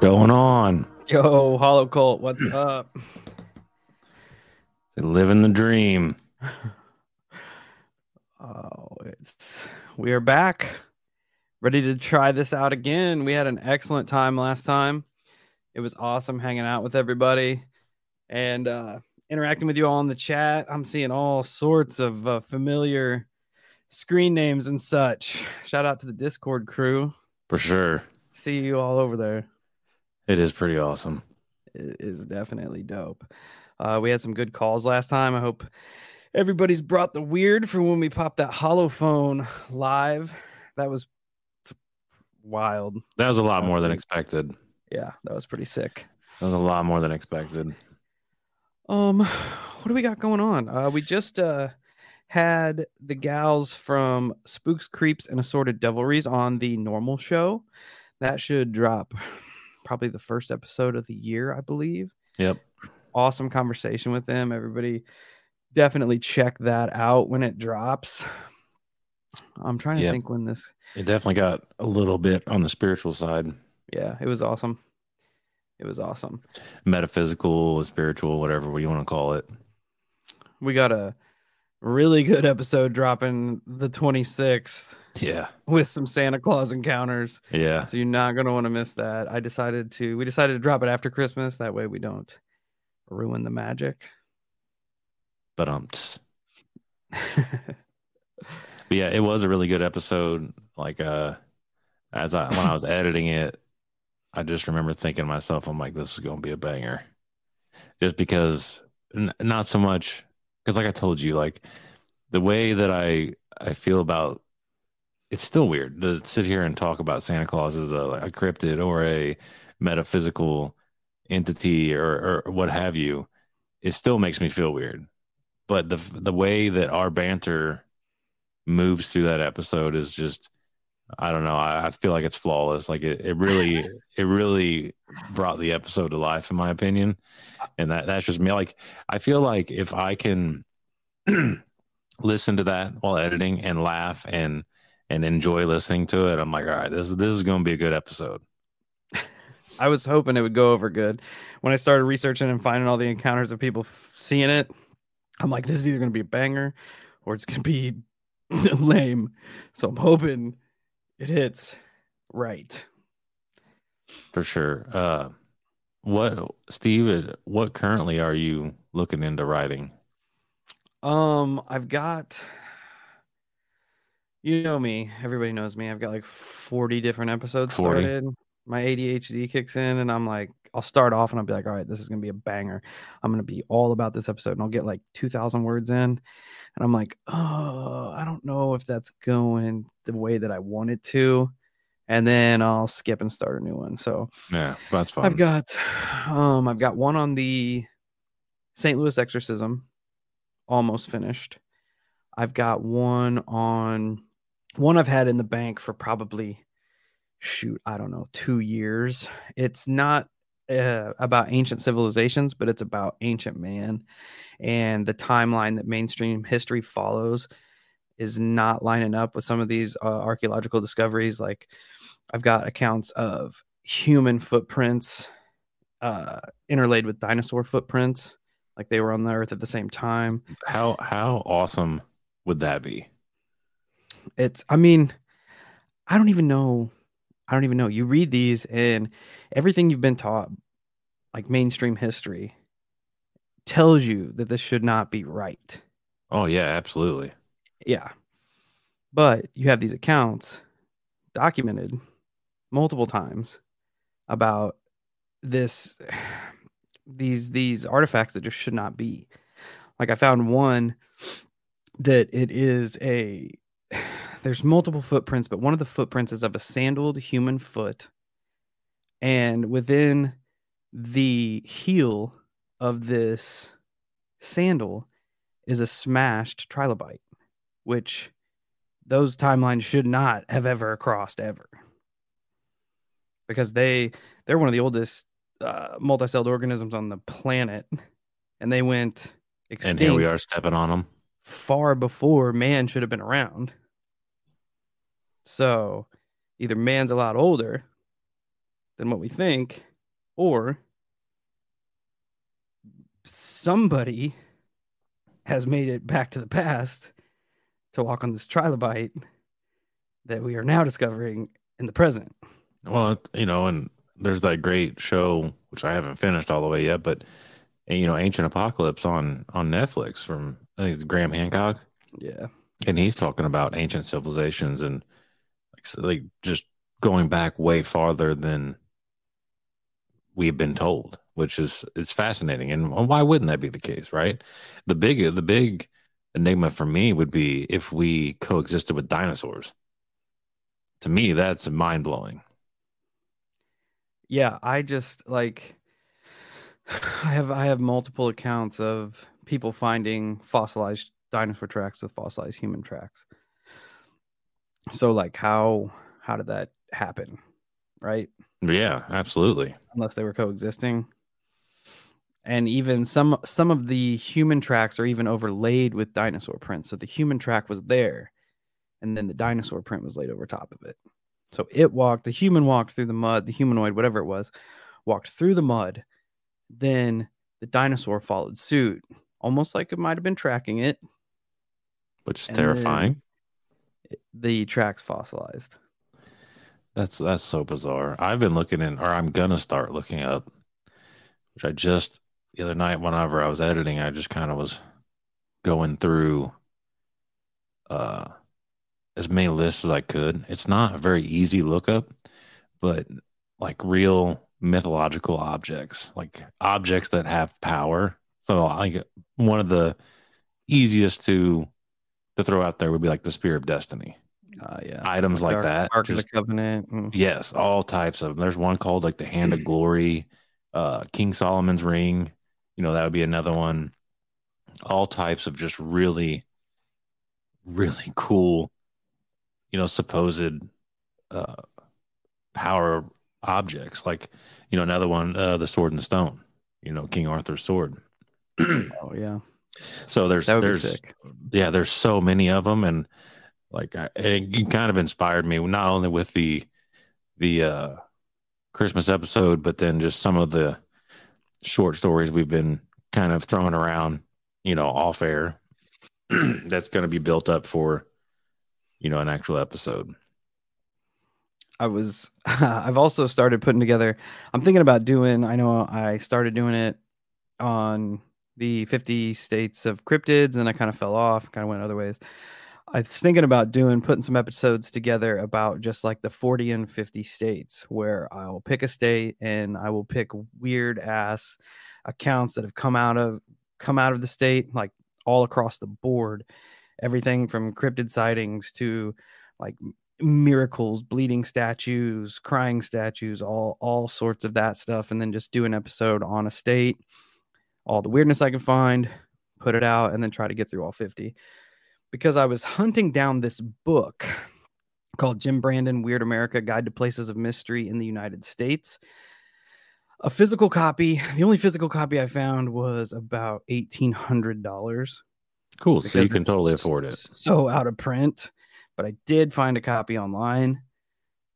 Going on, yo, Hollow Cult, what's up? Living the dream. Oh, we are back, ready to try this out again. We had an excellent time last time. It was awesome hanging out with everybody and interacting with you all in the chat. I'm seeing all sorts of familiar screen names and such. Shout out to the Discord crew for sure. See you all over there. It is pretty awesome. It is definitely dope. We had some good calls last time. I hope everybody's brought the weird for when we popped that holophone live. That was wild. That was a lot more than expected. Yeah, that was pretty sick. That was a lot more than expected. What do we got going on? We just had the gals from Spooks, Creeps, and Assorted Devilries on the normal show. That should drop probably the first episode of the year, I believe. Yep. Awesome conversation with them. Everybody definitely check that out when it drops. I'm trying to think when this... It definitely got a little bit on the spiritual side. Yeah, it was awesome. It was awesome. Metaphysical, spiritual, whatever you want to call it. We got a really good episode dropping the 26th. Yeah, with some Santa Claus encounters. Yeah, so you're not going to want to miss that. We decided to drop it after Christmas. That way we don't ruin the magic. But yeah, it was a really good episode. Like when I was editing it, I just remember thinking to myself, I'm like, this is going to be a banger. Just because, not so much because, like I told you, like the way that I feel about. It's still weird to sit here and talk about Santa Claus as a cryptid or a metaphysical entity or what have you. It still makes me feel weird. But the way that our banter moves through that episode is just, I don't know. I feel like it's flawless. Like it really brought the episode to life, in my opinion. And that's just me. Like, I feel like if I can listen to that while editing and laugh and enjoy listening to it, I'm like, all right, this is going to be a good episode. I was hoping it would go over good. When I started researching and finding all the encounters of people seeing it, I'm like, this is either going to be a banger or it's going to be lame. So I'm hoping it hits right. For sure. Steve, what currently are you looking into writing? I've got... You know me. Everybody knows me. I've got like 40 different episodes started. My ADHD kicks in and I'm like, I'll start off and I'll be like, all right, this is going to be a banger. I'm going to be all about this episode. And I'll get like 2,000 words in. And I'm like, oh, I don't know if that's going the way that I want it to. And then I'll skip and start a new one. So yeah, that's fine. I've got one on the St. Louis Exorcism, almost finished. I've got one I've had in the bank for probably, I don't know, 2 years. It's not about ancient civilizations, but it's about ancient man, and the timeline that mainstream history follows is not lining up with some of these archaeological discoveries. Like, I've got accounts of human footprints interlaid with dinosaur footprints, like they were on the earth at the same time. How awesome would that be? I don't even know. You read these and everything you've been taught, like mainstream history, tells you that this should not be right. Oh, yeah, absolutely. Yeah. But you have these accounts documented multiple times about these artifacts that just should not be. Like, I found one that there's multiple footprints, but one of the footprints is of a sandaled human foot. And within the heel of this sandal is a smashed trilobite, which those timelines should not have ever crossed ever. Because they're one of the oldest multi-celled organisms on the planet. And they went extinct. And here we are stepping on them. Far before man should have been around. So either man's a lot older than what we think, or somebody has made it back to the past to walk on this trilobite that we are now discovering in the present. Well, you know, and there's that great show, which I haven't finished all the way yet, but, you know, Ancient Apocalypse on Netflix from, I think it's Graham Hancock. Yeah. And he's talking about ancient civilizations and like just going back way farther than we've been told, which is, it's fascinating. And why wouldn't that be the case, right? The big enigma for me would be if we coexisted with dinosaurs. To me, that's mind blowing. Yeah, I just like I have multiple accounts of people finding fossilized dinosaur tracks with fossilized human tracks. So, like, how did that happen, right? Yeah, absolutely. Unless they were coexisting. And even some of the human tracks are even overlaid with dinosaur prints. So the human track was there, and then the dinosaur print was laid over top of it. So it walked, the human walked through the mud, the humanoid, whatever it was, walked through the mud. Then the dinosaur followed suit, almost like it might have been tracking it. Which is terrifying. The track's fossilized. That's so bizarre. I've been looking in, or I'm going to start looking up, which I just, the other night, whenever I was editing, I just kind of was going through as many lists as I could. It's not a very easy lookup, but like real mythological objects, like objects that have power. So like one of the easiest to throw out there would be like the Spear of Destiny. Yeah. Items like that. Ark of the Covenant. Mm. Yes, all types of them. There's one called like the Hand of Glory, King Solomon's Ring. You know, that would be another one. All types of just really, really cool, you know, supposed power objects. Like, you know, another one, the Sword and the Stone, you know, King Arthur's sword. Oh, yeah. So there's so many of them. And like, it kind of inspired me not only with the Christmas episode, but then just some of the short stories we've been kind of throwing around, you know, off air. That's going to be built up for, you know, an actual episode. I've also started putting together, I'm thinking about doing, I know I started doing it on the 50 states of cryptids, and I kind of fell off, kind of went other ways. I was thinking about putting some episodes together about just like the 40 and 50 states, where I'll pick a state and I will pick weird ass accounts that have come out of the state, like all across the board, everything from cryptid sightings to like miracles, bleeding statues, crying statues, all sorts of that stuff. And then just do an episode on a state, all the weirdness I could find, put it out, and then try to get through all 50. Because I was hunting down this book called Jim Brandon, Weird America, Guide to Places of Mystery in the United States. A physical copy. The only physical copy I found was about $1,800. Cool. So you can totally afford it. So out of print, but I did find a copy online.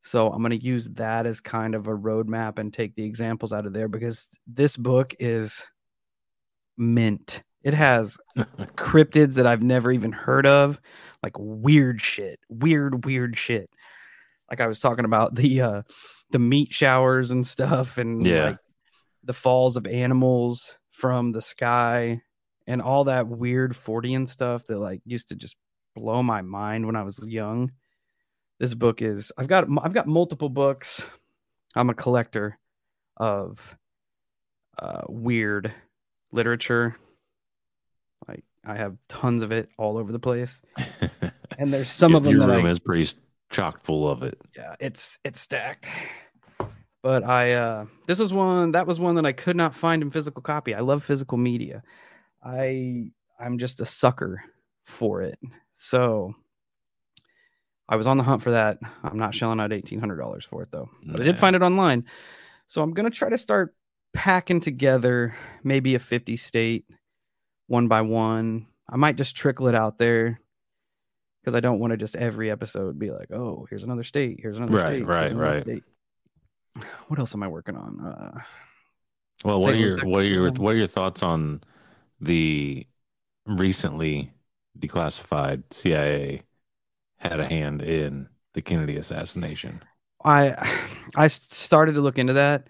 So I'm going to use that as kind of a roadmap and take the examples out of there, because this book is mint. It has cryptids that I've never even heard of, like weird shit. Like I was talking about the meat showers and stuff, and like the falls of animals from the sky and all that weird Fortean stuff that like used to just blow my mind when I was young. This book is, I've got multiple books. I'm a collector of weird literature. Like I have tons of it all over the place, and there's some of them that your room is pretty chock full of it. Yeah, it's stacked. But this was one that I could not find in physical copy. I love physical media. I'm just a sucker for it. So I was on the hunt for that. I'm not shelling out $1,800 for it though. But I did find it online. So I'm gonna try to start packing together maybe a 50 state. One by one. I might just trickle it out there because I don't want to just every episode be like, oh, here's another state. Here's another state. What else am I working on? Well, what are your thoughts on the recently declassified CIA had a hand in the Kennedy assassination? I started to look into that,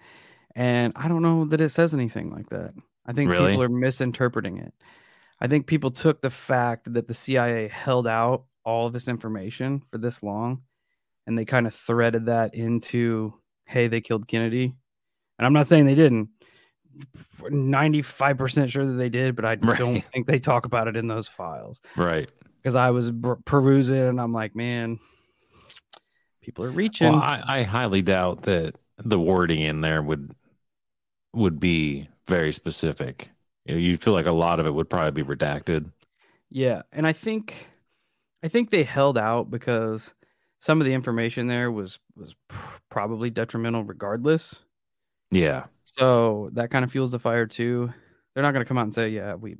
and I don't know that it says anything like that. I think people are misinterpreting it. I think people took the fact that the CIA held out all of this information for this long, and they kind of threaded that into, hey, they killed Kennedy. And I'm not saying they didn't. 95% sure that they did, but I don't think they talk about it in those files. Right. Because I was perusing, and I'm like, man, people are reaching. Well, I highly doubt that the wording in there would be very specific. You feel like a lot of it would probably be redacted. Yeah, and I think they held out because some of the information there was probably detrimental regardless. Yeah. So that kind of fuels the fire too. They're not going to come out and say, yeah, we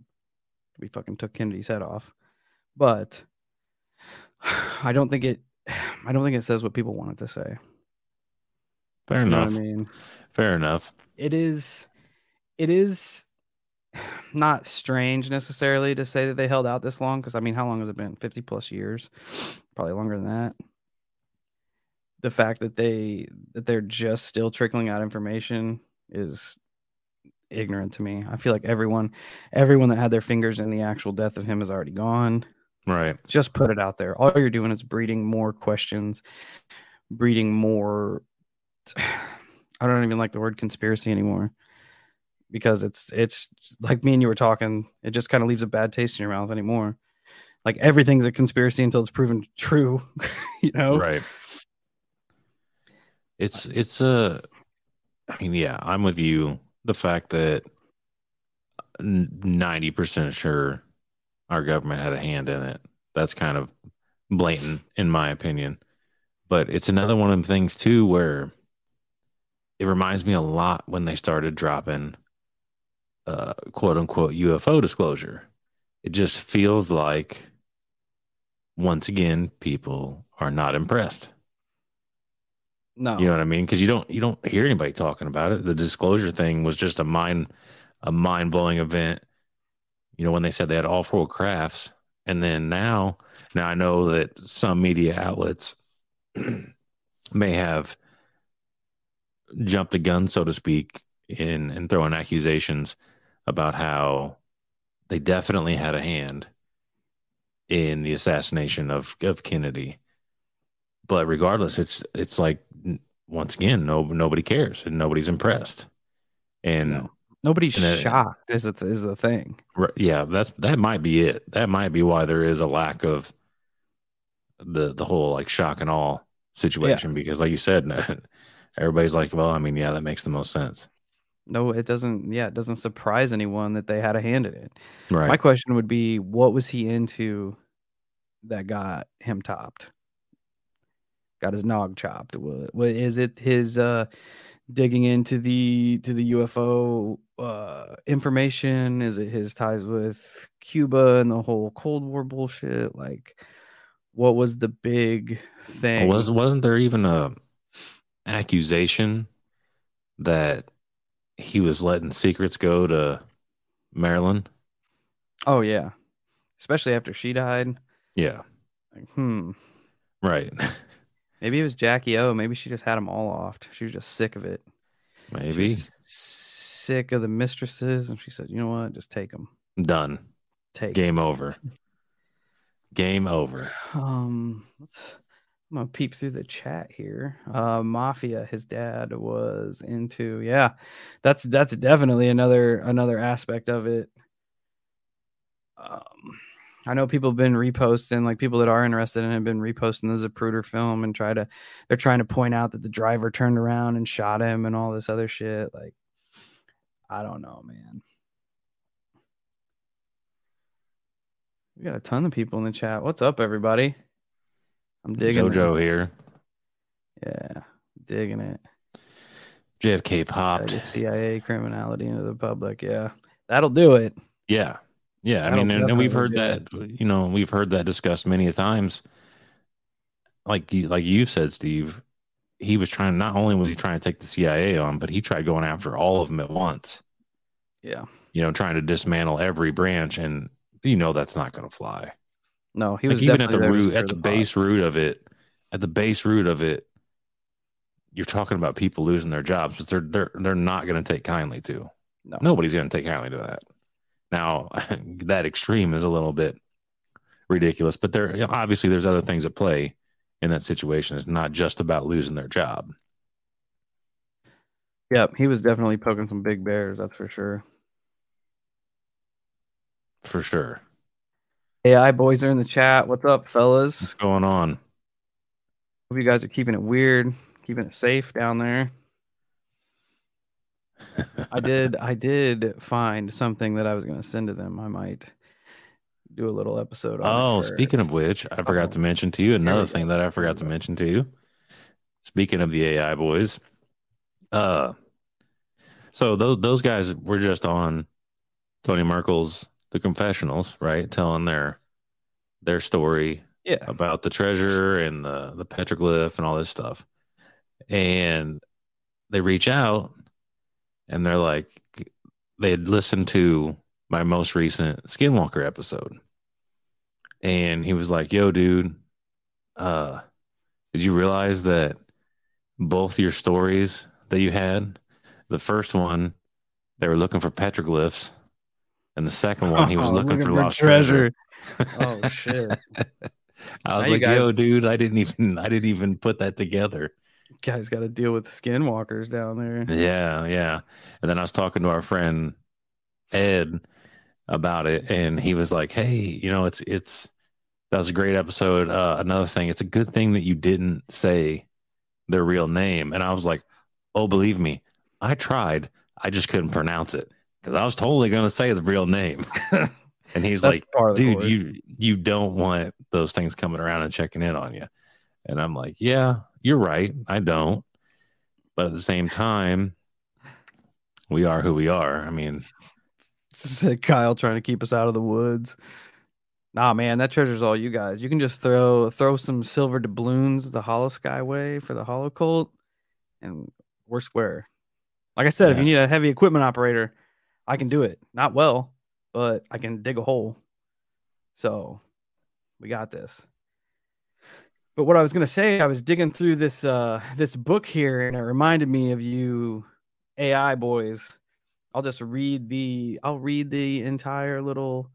fucking took Kennedy's head off. But I don't think it says what people want it to say. Fair enough. You know what I mean? Fair enough. It is not strange necessarily to say that they held out this long, because I mean, how long has it been? 50 plus years, probably longer than that. The fact that they're just still trickling out information is ignorant to me. I feel like everyone that had their fingers in the actual death of him is already gone. Right. Just put it out there. All you're doing is breeding more questions, breeding more. I don't even like the word conspiracy anymore. Because it's like me and you were talking, it just kind of leaves a bad taste in your mouth anymore. Like everything's a conspiracy until it's proven true, you know? Right. I'm with you. The fact that 90% sure our government had a hand in it, that's kind of blatant in my opinion. But it's another one of them things too, where it reminds me a lot when they started dropping quote unquote UFO disclosure. It just feels like, once again, people are not impressed. No, you know what I mean? Because you don't hear anybody talking about it. The disclosure thing was just a mind blowing event. You know, when they said they had all four crafts, and then now I know that some media outlets may have jumped the gun, so to speak, and throwing accusations about how they definitely had a hand in the assassination of Kennedy. But regardless, it's like, once again, nobody cares and nobody's impressed, and nobody's shocked is the thing. Yeah, that might be it. That might be why there is a lack of the whole like shock and awe situation, because like you said, everybody's like, well, I mean, yeah, that makes the most sense. no, it doesn't. Yeah, it doesn't surprise anyone that they had a hand in it. Right. My question would be, what was he into that got him topped? Got his nog chopped. What is it? His digging into the UFO information? Is it his ties with Cuba and the whole Cold War bullshit? Like, what was the big thing? Wasn't there even a accusation that he was letting secrets go to Maryland? Oh yeah, especially after she died. Yeah. Like, Right. Maybe it was Jackie O. Maybe she just had them all off. She was just sick of it. Maybe sick of the mistresses, and she said, "You know what? Just take them. Done. Take game them. Over. Game over." I'm gonna peep through the chat here. Mafia, his dad was into. Yeah, that's definitely another aspect of it. I know people have been reposting, like people that are interested in it have been reposting the Zapruder film and they're trying to point out that the driver turned around and shot him and all this other shit. Like, I don't know, man. We got a ton of people in the chat. What's up, everybody? I'm digging JoJo it. Here. Yeah, digging it. JFK popped. CIA criminality into the public. Yeah, that'll do it. Yeah. Yeah, I mean, and we've heard that, you know, we've heard that discussed many a times. Like you said, Steve, he was trying, not only was he trying to take the CIA on, but he tried going after all of them at once. Yeah. You know, trying to dismantle every branch, and you know that's not going to fly. No, he was like, even at the root, at the base root of it, you're talking about people losing their jobs, but they're not going to take kindly to. No. Nobody's going to take kindly to that. Now, that extreme is a little bit ridiculous, but there, you know, obviously there's other things at play in that situation. It's not just about losing their job. Yep, he was definitely poking some big bears, that's for sure. For sure. AI boys are in the chat. What's up, fellas? What's going on? Hope you guys are keeping it weird, keeping it safe down there. I did find something that I was going to send to them. I might do a little episode on. Oh, speaking of which, I forgot to mention to you another thing that I forgot to mention to you. Speaking of the AI boys, so those guys were just on Tony Merkel's The Confessionals, right? Telling their story, yeah, about the treasure and the petroglyph and all this stuff. And they reach out. And they're like, they had listened to my most recent Skinwalker episode. And he was like, yo, dude, did you realize that both your stories that you had, the first one, they were looking for petroglyphs. And the second one, he was looking for lost treasure. Oh, shit. I was now like, yo, dude, I didn't even put that together. Guys got to deal with skinwalkers down there. Yeah. And then I was talking to our friend Ed about it, and he was like, hey, you know, it's that was a great episode. Another thing, it's a good thing that you didn't say their real name. And I was like, oh, believe me, I tried. I just couldn't pronounce it because I was totally going to say the real name. And he's like, dude, you don't want those things coming around and checking in on you. And I'm like, yeah, you're right. I don't. But at the same time, we are who we are. I mean, Kyle trying to keep us out of the woods. Nah, man, that treasure's all you guys. You can just throw some silver doubloons the Hollow Sky way for the Hollow Cult, and we're square. Like I said, yeah. If you need a heavy equipment operator, I can do it. Not well, but I can dig a hole. So we got this. But what I was going to say, I was digging through this book here, and it reminded me of you AI boys. I'll read the entire little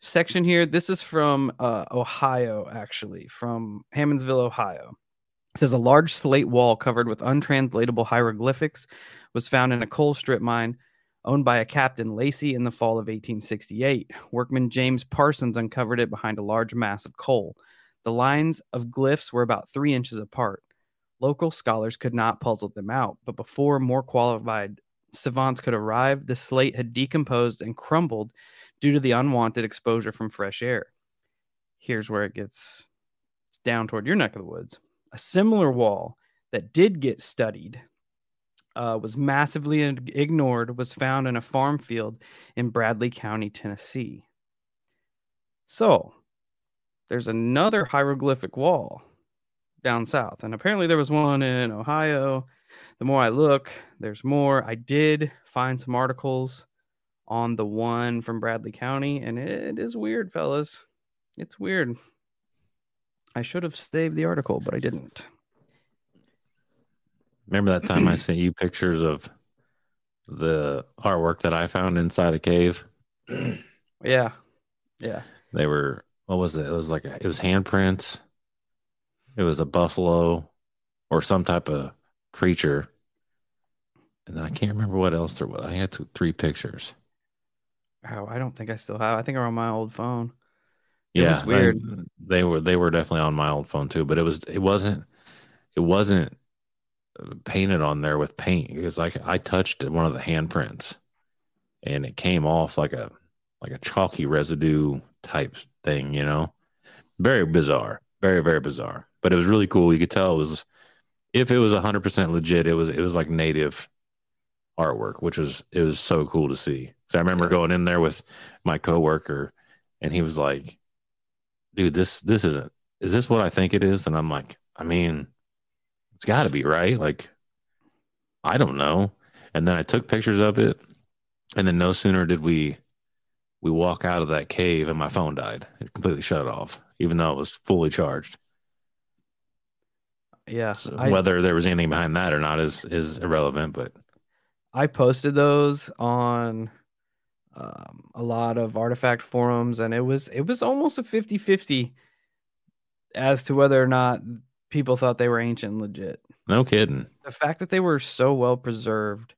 section here. This is from Ohio, actually, from Hammondsville, Ohio. It says, a large slate wall covered with untranslatable hieroglyphics was found in a coal strip mine owned by a Captain Lacey in the fall of 1868. Workman James Parsons uncovered it behind a large mass of coal. The lines of glyphs were about 3 inches apart. Local scholars could not puzzle them out, but before more qualified savants could arrive, the slate had decomposed and crumbled due to the unwanted exposure from fresh air. Here's where it gets down toward your neck of the woods. A similar wall that did get studied, was massively ignored, was found in a farm field in Bradley County, Tennessee. So there's another hieroglyphic wall down south, and apparently there was one in Ohio. The more I look, there's more. I did find some articles on the one from Bradley County, and it is weird, fellas. It's weird. I should have saved the article, but I didn't. Remember that time I sent you pictures of the artwork that I found inside a cave? Yeah. Yeah. They were, what was it? It was like, it was handprints. It was a buffalo or some type of creature. And then I can't remember what else there was. I had three pictures. Oh, I don't think I still have. I think they're on my old phone. Yeah, it was weird. They were definitely on my old phone too, but it wasn't painted on there with paint. It was like I touched one of the handprints, and it came off like a chalky residue type thing. You know, very bizarre, very very bizarre. But it was really cool. You could tell it was, if it was 100% legit, it was like native artwork, which was, it was so cool to see. So I remember going in there with my coworker, and he was like, dude, this isn't, is this what I think it is? And I'm like, I mean, it's got to be, right? Like, I don't know. And then I took pictures of it. And then no sooner did we walk out of that cave and my phone died. It completely shut off, even though it was fully charged. Yeah. So whether there was anything behind that or not is irrelevant, but I posted those on a lot of artifact forums, and it was almost a 50-50 as to whether or not people thought they were ancient and legit. No kidding. The fact that they were so well preserved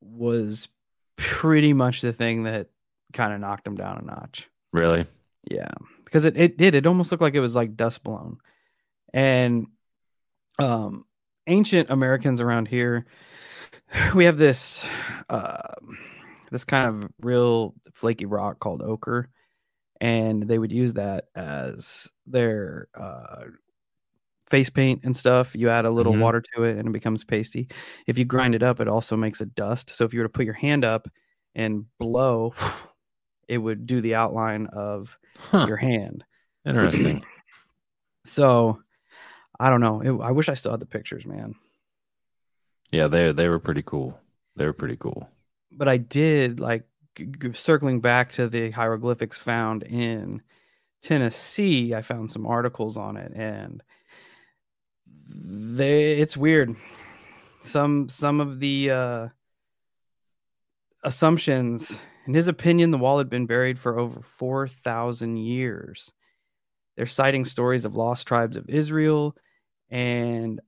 was pretty much the thing that kind of knocked them down a notch. Really? Yeah, because it almost looked like it was like dust blown. And ancient Americans around here, we have this this kind of real flaky rock called ochre, and they would use that as their face paint and stuff. You add a little water to it and it becomes pasty. If you grind it up, it also makes a dust. So if you were to put your hand up and blow, it would do the outline of your hand. Interesting. So I don't know. I wish I still had the pictures, man. Yeah, they were pretty cool. They were pretty cool. But I did, like, circling back to the hieroglyphics found in Tennessee, I found some articles on it, and it's weird. Some of the assumptions, in his opinion, the wall had been buried for over 4,000 years. They're citing stories of lost tribes of Israel, and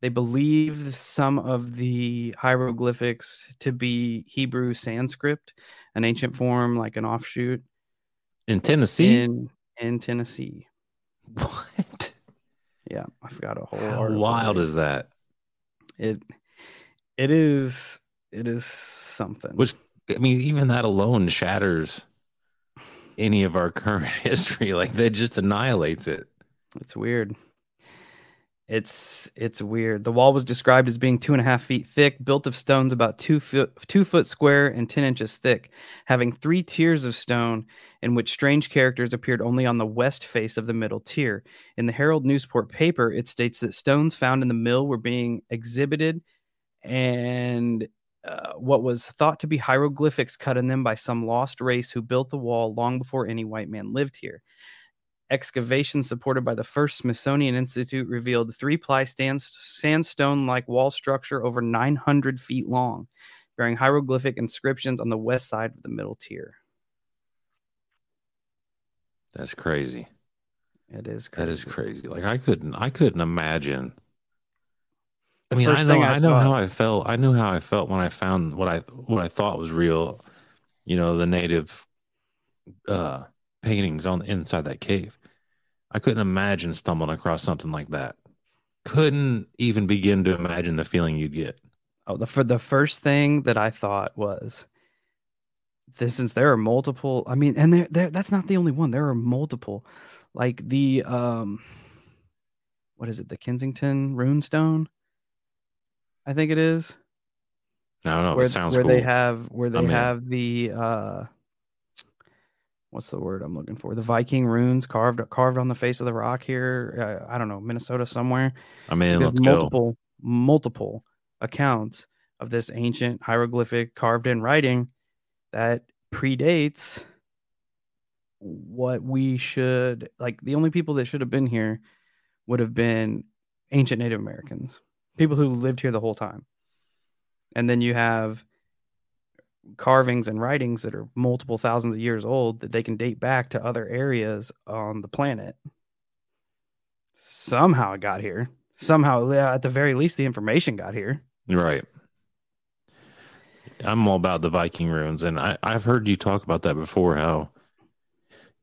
they believe some of the hieroglyphics to be Hebrew Sanskrit, an ancient form, like an offshoot. In Tennessee? In Tennessee. What? Yeah, I've got a whole article. How wild is that? It is something. Which, I mean, even that alone shatters any of our current history. Like, that just annihilates it. It's weird. It's weird. The wall was described as being 2.5 feet thick, built of stones about 2 foot square and 10 inches thick, having 3 tiers of stone in which strange characters appeared only on the west face of the middle tier. In the Herald Newsport paper, it states that stones found in the mill were being exhibited, and what was thought to be hieroglyphics cut in them by some lost race who built the wall long before any white man lived here. Excavation supported by the first Smithsonian Institute revealed 3-ply sandstone-like wall structure over 900 feet long, bearing hieroglyphic inscriptions on the west side of the middle tier. That's crazy. It is crazy. That is crazy. Like, I couldn't imagine. I mean, I knew how I felt when I found what I thought was real, you know, the native paintings on inside that cave. I couldn't imagine stumbling across something like that. Couldn't even begin to imagine the feeling you'd get. Oh, the first thing that I thought was this, since there are multiple, I mean, and there that's not the only one. There are multiple, like the what is it? The Kensington runestone, I think it is. I don't know. Where, it sounds where cool. They have the what's the word I'm looking for? The Viking runes carved on the face of the rock here. I don't know, Minnesota somewhere. I mean, there's multiple accounts of this ancient hieroglyphic carved in writing that predates what we should, like the only people that should have been here would have been ancient Native Americans, people who lived here the whole time. And then you have carvings and writings that are multiple thousands of years old that they can date back to other areas on the planet. Somehow it got here. Somehow, at the very least, the information got here. Right. I'm all about the Viking runes, and I've heard you talk about that before, how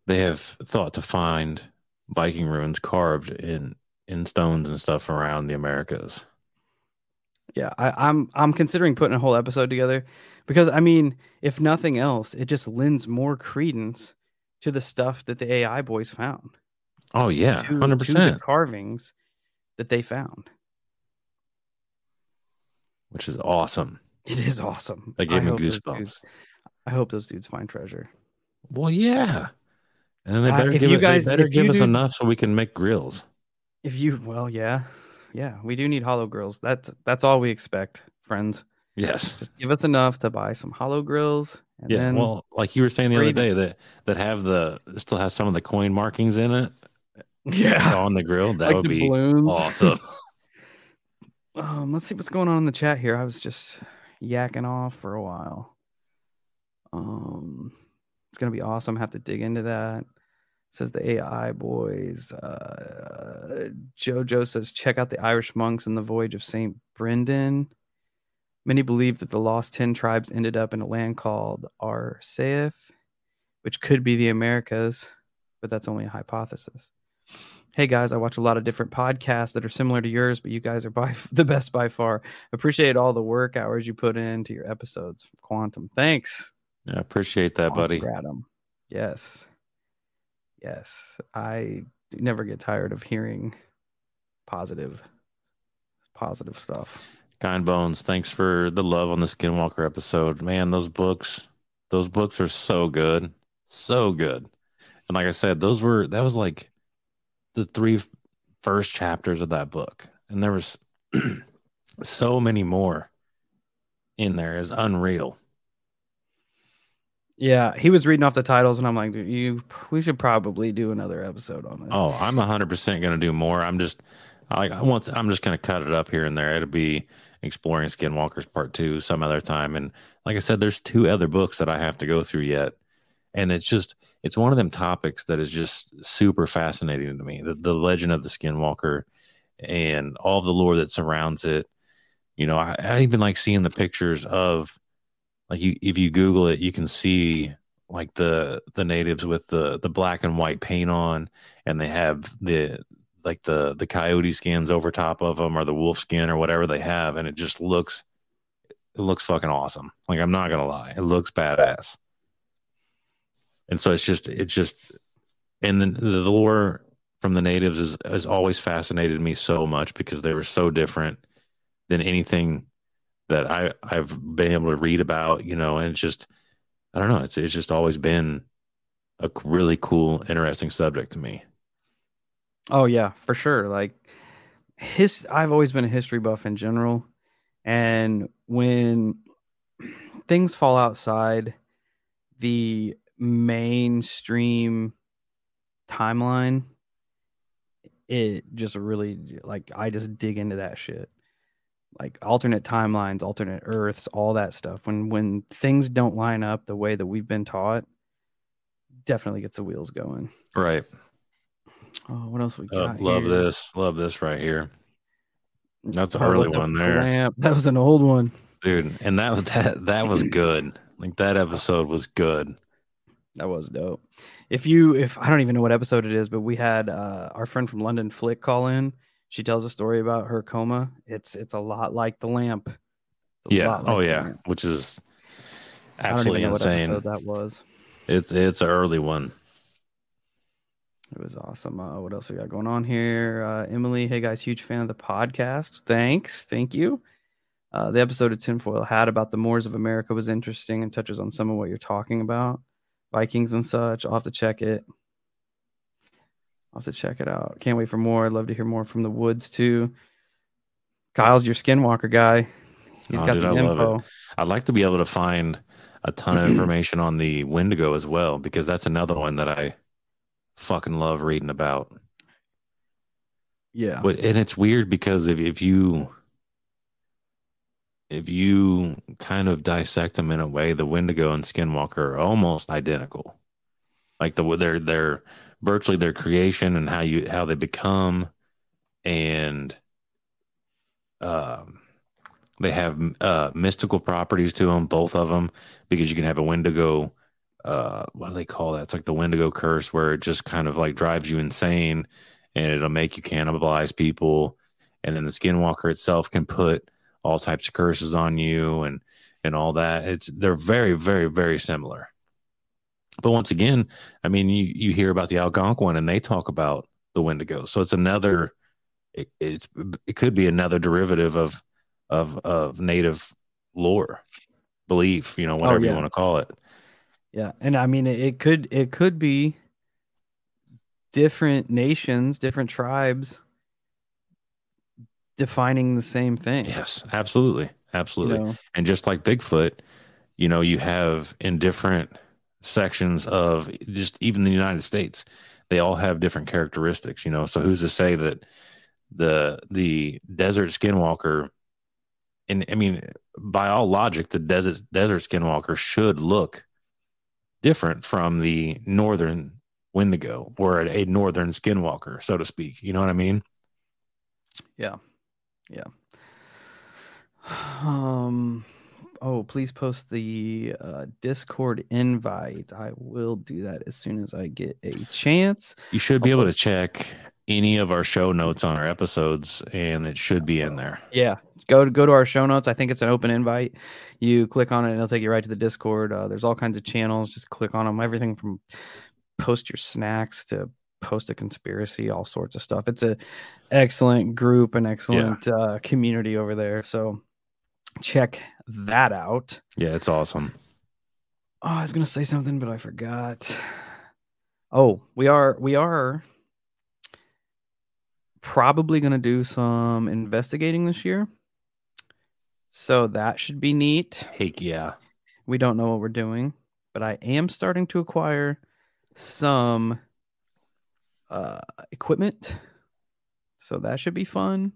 they have thought to find Viking runes carved in stones and stuff around the Americas. Yeah, I'm considering putting a whole episode together because, I mean, if nothing else, it just lends more credence to the stuff that the AI boys found. Oh, yeah, 100%. To the carvings that they found. Which is awesome. It is awesome. That gave me goosebumps. I hope those dudes find treasure. Well, yeah. And then they better give us enough so we can make grills. Yeah, we do need hollow grills. That's all we expect, friends. Yes. Just give us enough to buy some hollow grills. And then well, like you were saying the other day, that still has some of the coin markings in it. Yeah. On the grill. That like would be balloons. Awesome. Let's see what's going on in the chat here. I was just yakking off for a while. It's going to be awesome. Have to dig into that. Says the AI boys. Jojo says, check out the Irish monks and the voyage of St. Brendan. Many believe that the lost 10 tribes ended up in a land called Arsaith, which could be the Americas, but that's only a hypothesis. Hey guys, I watch a lot of different podcasts that are similar to yours, but you guys are the best by far. Appreciate all the work hours you put into your episodes from Quantum. Thanks. I appreciate that, buddy. Adam. Yes. Yes, I never get tired of hearing positive stuff. Kind Bones, thanks for the love on the Skinwalker episode. Man, those books are so good. So good. And like I said, that was like the three first chapters of that book. And there was so many more in there. It's unreal. Yeah, he was reading off the titles, and I'm like, dude, we should probably do another episode on this. Oh, I'm 100% going to do more. I'm just going to cut it up here and there. It'll be Exploring Skinwalkers Part 2 some other time. And like I said, there's two other books that I have to go through yet. And it's one of them topics that is just super fascinating to me. The legend of the Skinwalker and all the lore that surrounds it. You know, I even like seeing the pictures of, like, if you Google it, you can see like the natives with the black and white paint on, and they have the coyote skins over top of them, or the wolf skin, or whatever they have, and it just looks fucking awesome. Like, I'm not gonna lie, it looks badass. And so it's just, and then the lore from the natives has always fascinated me so much because they were so different than anything that I've been able to read about, you know. And it's just, I don't know, it's just always been a really cool, interesting subject to me. Oh yeah, for sure. Like I've always been a history buff in general, and when things fall outside the mainstream timeline, it just really, like, I just dig into that shit. Like alternate timelines, alternate Earths, all that stuff. When things don't line up the way that we've been taught, definitely gets the wheels going. Right. Oh, what else we got? Love this right here. That's an early one there. Lamp. That was an old one, dude. And that was good. Like that episode was good. That was dope. If I don't even know what episode it is, but we had our friend from London Flick call in. She tells a story about her coma. It's a lot like the lamp. Yeah. Oh yeah. Which is absolutely insane. What that was. It's an early one. It was awesome. What else we got going on here? Emily, hey guys, huge fan of the podcast. Thanks. Thank you. The episode of Tinfoil Hat about the Moors of America was interesting and touches on some of what you're talking about. Vikings and such. I'll have to check it. I'll have to check it out. Can't wait for more. I'd love to hear more from the woods too. Kyle's your Skinwalker guy. He's got the info. I'd like to be able to find a ton of information on the Wendigo as well, because that's another one that I fucking love reading about. Yeah. But, and it's weird because if you kind of dissect them in a way, the Wendigo and Skinwalker are almost identical. Like they're virtually their creation and how they become, and they have mystical properties to them, both of them, because you can have a Wendigo. What do they call that? It's like the Wendigo curse, where it just kind of like drives you insane, and it'll make you cannibalize people. And then the Skinwalker itself can put all types of curses on you and all that. They're very, very, very similar. But once again, I mean, you hear about the Algonquin, and they talk about the Wendigo. So it's another. It could be another derivative of native lore, belief, whatever you want to call it. Yeah. And I mean, it could be different nations, different tribes defining the same thing. Yes, absolutely. Absolutely. And just like Bigfoot, you have in different sections of just even the United States, they all have different characteristics, so who's to say that the desert Skinwalker, and I mean, by all logic, the desert Skinwalker should look different from the northern Wendigo, or a northern Skinwalker, so to speak. You know what I mean? Yeah. Yeah. Please post the Discord invite. I will do that as soon as I get a chance. You should be able to check any of our show notes on our episodes, and it should be in there. Yeah. Go to our show notes. I think it's an open invite. You click on it, and it'll take you right to the Discord. There's all kinds of channels. Just click on them. Everything from post your snacks to post a conspiracy, all sorts of stuff. It's an excellent group and excellent community over there. So check that out. Yeah, it's awesome. Oh, I was going to say something, but I forgot. Oh, we are probably going to do some investigating this year. So that should be neat. Heck yeah. We don't know what we're doing, but I am starting to acquire some equipment. So that should be fun.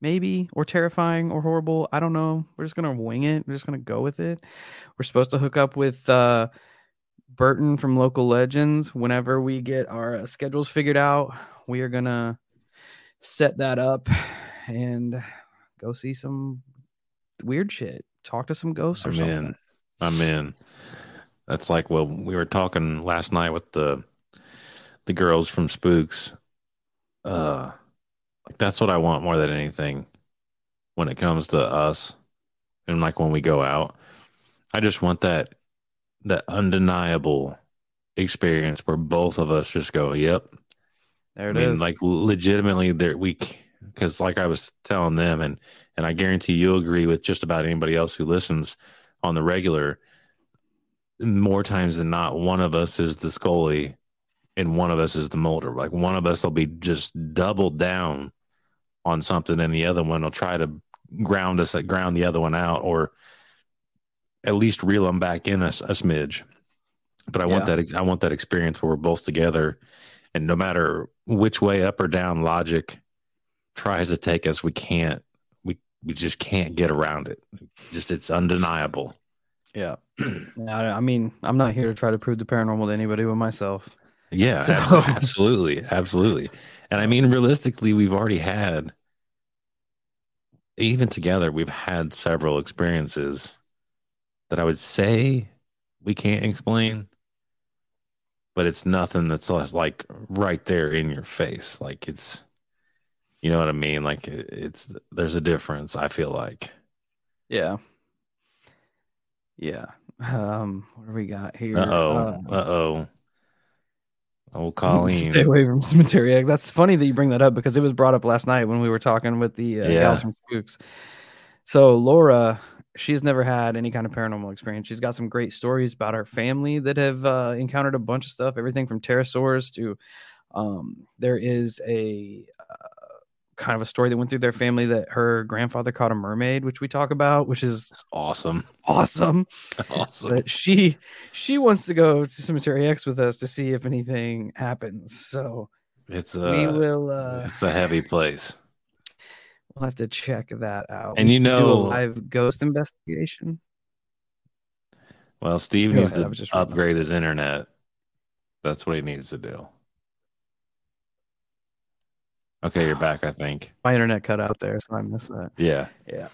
Maybe, or terrifying, or horrible. I don't know. We're just going to wing it. We're just going to go with it. We're supposed to hook up with Burton from Local Legends. Whenever we get our schedules figured out, we are going to set that up and go see some weird shit. Talk to some ghosts something. I'm in. That's like, well, we were talking last night with the girls from Spooks. That's what I want more than anything when it comes to us. And like when we go out, I just want that undeniable experience where both of us just go, yep. There it is. Like legitimately they're weak. Cause like I was telling them, and I guarantee you'll agree with just about anybody else who listens on the regular, more times than not, one of us is the Scully and one of us is the Mulder. Like one of us will be just doubled down on something, and the other one will try to ground the other one out, or at least reel them back in a smidge. But I want that. I want that experience where we're both together, and no matter which way up or down logic tries to take us, we just can't get around it. Just, it's undeniable. Yeah. I mean, I'm not here to try to prove the paranormal to anybody but myself. Yeah, so. Absolutely. And I mean, realistically, we've already had, even together, we've had several experiences that I would say we can't explain, but it's nothing that's like right there in your face. Like it's, you know what I mean? Like there's a difference, I feel like. Yeah. Yeah. What do we got here? Old Colleen. Stay away from Cemetery X. That's funny that you bring that up because it was brought up last night when we were talking with the gals from Spooks. So Laura, she's never had any kind of paranormal experience. She's got some great stories about her family that have encountered a bunch of stuff, everything from pterosaurs to there is a kind of a story that went through their family that her grandfather caught a mermaid, which we talk about, which is awesome. But she wants to go to Cemetery X with us to see if anything happens. So it's a heavy place. We'll have to check that out. And do a live ghost investigation. Well, Steve needs to upgrade his internet. That's what he needs to do. Okay, you're back, I think. My internet cut out there, so I missed that. Yeah. Yeah.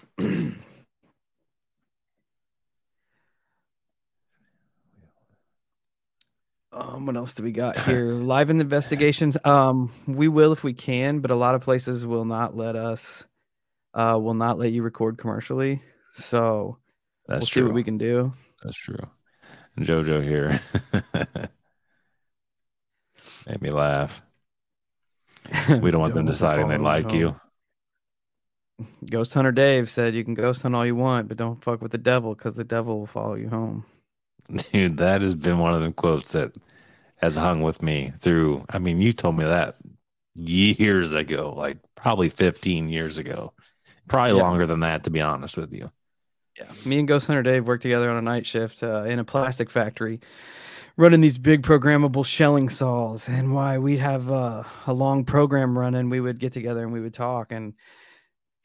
What else do we got here? Live in investigations. We will if we can, but a lot of places will not let us, will not let you record commercially. So that's true. See what we can do. That's true. JoJo here. Made me laugh. We don't want them deciding they like you. Ghost Hunter Dave said you can ghost hunt all you want, but don't fuck with the devil because the devil will follow you home. Dude, that has been one of them quotes that has hung with me through. I mean, you told me that years ago, like probably 15 years ago, longer than that, to be honest with you. Yeah. Me and Ghost Hunter Dave worked together on a night shift in a plastic factory, running these big programmable shelling saws, and why we'd have a long program running. We would get together and we would talk, and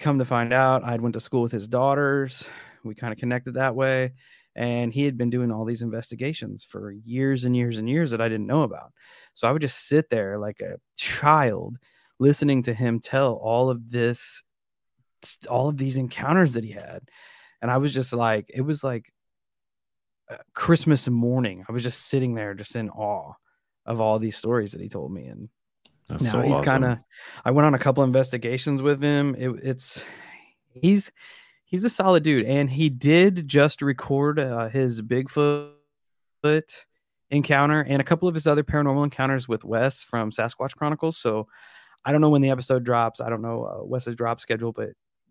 come to find out I'd went to school with his daughters. We kind of connected that way, and he had been doing all these investigations for years and years and years that I didn't know about. So I would just sit there like a child listening to him tell all of these encounters that he had. And I was just like, it was like Christmas morning. I was just sitting there just in awe of all these stories that he told me. And that's now so he's awesome. I went on a couple investigations with him. He's a solid dude. And he did just record his Bigfoot encounter and a couple of his other paranormal encounters with Wes from Sasquatch Chronicles. So I don't know when the episode drops. I don't know Wes's drop schedule, but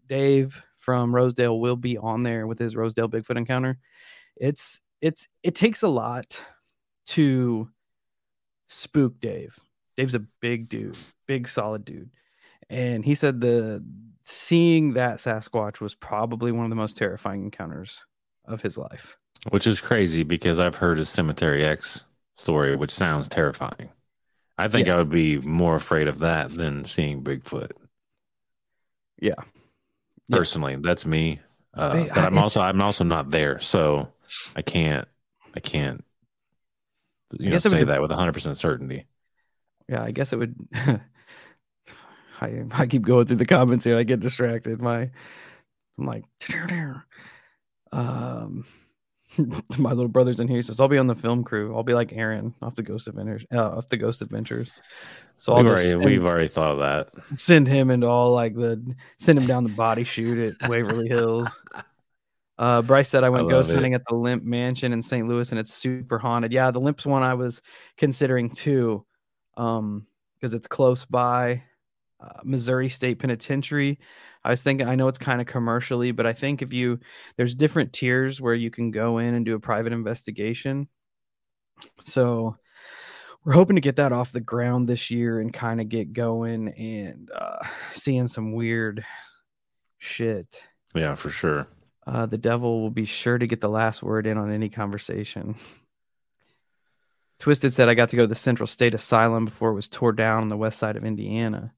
Dave from Rosedale will be on there with his Rosedale Bigfoot encounter. It takes a lot to spook Dave. Dave's a big dude, big solid dude. And he said seeing that Sasquatch was probably one of the most terrifying encounters of his life. Which is crazy because I've heard his Cemetery X story, which sounds terrifying. I think I would be more afraid of that than seeing Bigfoot. Yeah. Personally, that's me. But I'm also not there, so I can't say that with 100% certainty. Yeah, I guess it would. I keep going through the comments here. I get distracted. I'm like, my little brother's in here. He says, "I'll be on the film crew. I'll be like Aaron off the Ghost Adventures." So we've already thought of that. Send him into send him down the body chute at Waverly Hills. Bryce said I went ghost hunting at the Limp Mansion in St. Louis, and it's super haunted. Yeah, the Limp's one I was considering too, because it's close by Missouri State Penitentiary. I was thinking, I know it's kind of commercially, but I think there's different tiers where you can go in and do a private investigation. So we're hoping to get that off the ground this year and kind of get going and seeing some weird shit. Yeah, for sure. The devil will be sure to get the last word in on any conversation. Twisted said, I got to go to the Central State Asylum before it was tore down on the west side of Indiana.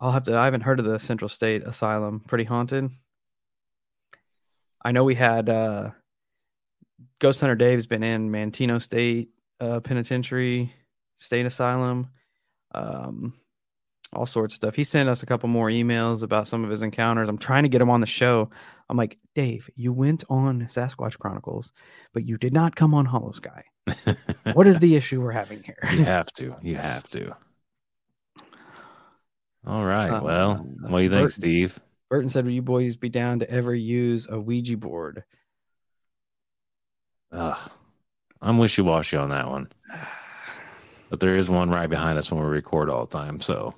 I haven't heard of the Central State Asylum. Pretty haunted. I know we had Ghost Hunter Dave's been in Manteno State Penitentiary, State Asylum, all sorts of stuff. He sent us a couple more emails about some of his encounters. I'm trying to get him on the show. I'm like, Dave, you went on Sasquatch Chronicles, but you did not come on Hollow Sky. What is the issue we're having here? You have to. All right. Well, what do you think, Steve? Burton said, would you boys be down to ever use a Ouija board? I'm wishy-washy on that one. But there is one right behind us when we record all the time, so.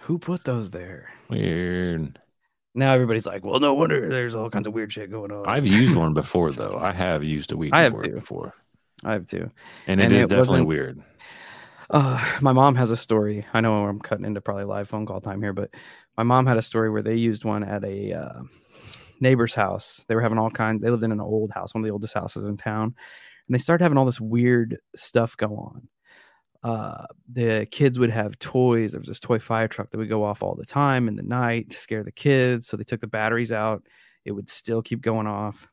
Who put those there? Weird. Now everybody's like, well, no wonder there's all kinds of weird shit going on. I've used one before, though. I have used a Ouija board before. I have too. And it is definitely weird. My mom has a story. I know I'm cutting into probably live phone call time here, but my mom had a story where they used one at a neighbor's house. They were having all kinds. They lived in an old house, one of the oldest houses in town. And they started having all this weird stuff go on. The kids would have toys. There was this toy fire truck that would go off all the time in the night to scare the kids. So they took the batteries out. It would still keep going off.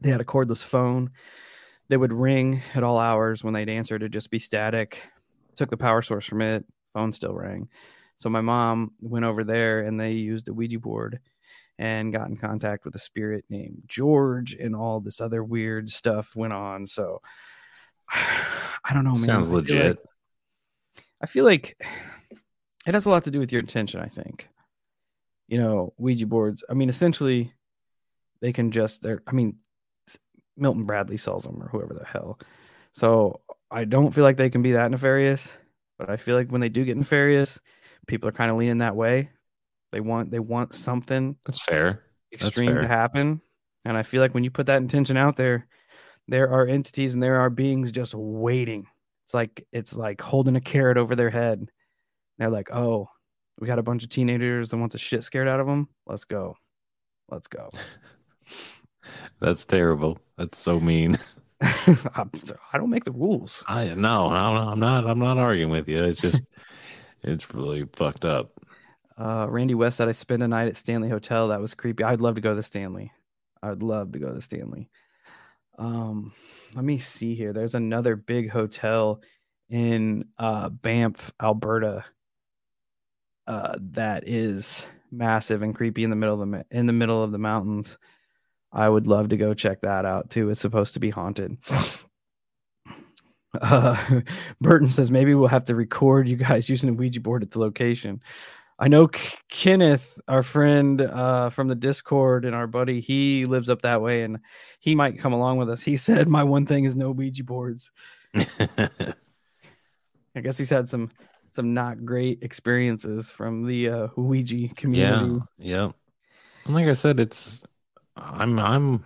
They had a cordless phone. They would ring at all hours. When they'd answer, it'd just be static. Took the power source from it. Phone still rang. So my mom went over there and they used a Ouija board and got in contact with a spirit named George, and all this other weird stuff went on. So I don't know, man. Sounds legit. I feel like it has a lot to do with your intention, I think. You know, Ouija boards, I mean, essentially they can just, Milton Bradley sells them or whoever the hell. So I don't feel like they can be that nefarious, but I feel like when they do get nefarious, people are kind of leaning that way. They want something that's fair, extreme to happen. And I feel like when you put that intention out there, there are entities and there are beings just waiting. It's like holding a carrot over their head. And they're like, oh, we got a bunch of teenagers that want the shit scared out of them. Let's go. That's terrible. That's so mean. I don't make the rules. I'm not arguing with you. It's just, it's really fucked up. Randy West said, I spent a night at Stanley Hotel. That was creepy. I'd love to go to Stanley. Let me see here. There's another big hotel in Banff, Alberta. That is massive and creepy in the middle of the mountains. I would love to go check that out too. It's supposed to be haunted. Burton says, maybe we'll have to record you guys using a Ouija board at the location. I know Kenneth, our friend from the Discord and our buddy, he lives up that way and he might come along with us. He said, my one thing is no Ouija boards. I guess he's had some not great experiences from the Ouija community. Yeah. And like I said, I'm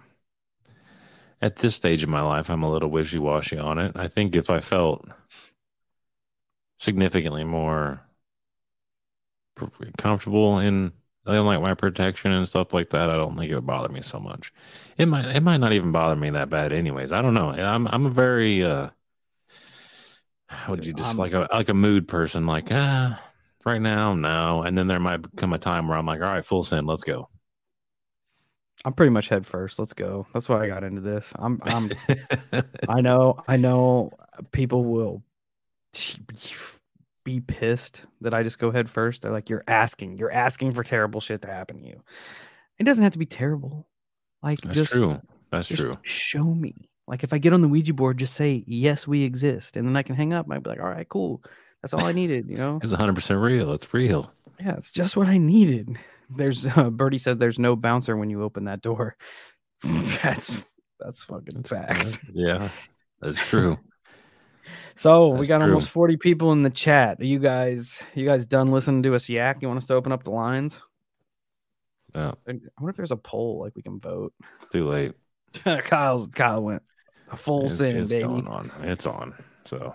at this stage of my life, I'm a little wishy-washy on it. I think if I felt significantly more comfortable in like my protection and stuff like that, I don't think it would bother me so much. It might not even bother me that bad, anyways. I don't know. I'm a very how would you just like a mood person. Like right now, no. And then there might come a time where I'm like, all right, full send, let's go. I'm pretty much head first. Let's go. That's why I got into this. I'm I know people will be pissed that I just go head first. They're like, you're asking for terrible shit to happen to you. It doesn't have to be terrible. Like, that's just true. That's just true. Show me. Like, if I get on the Ouija board, just say, yes, we exist. And then I can hang up. I'd be like, all right, cool. That's all I needed. You know, it's 100% real. It's real. Yeah. It's just what I needed. There's Birdie said there's no bouncer when you open that door. That's fucking facts. Yeah, that's true. So that's we got almost 40 people in the chat. Are you guys done listening to us yak? You want us to open up the lines? Yeah. I wonder if there's a poll like we can vote. Too late. Kyle went a full sin, baby. It's on. So.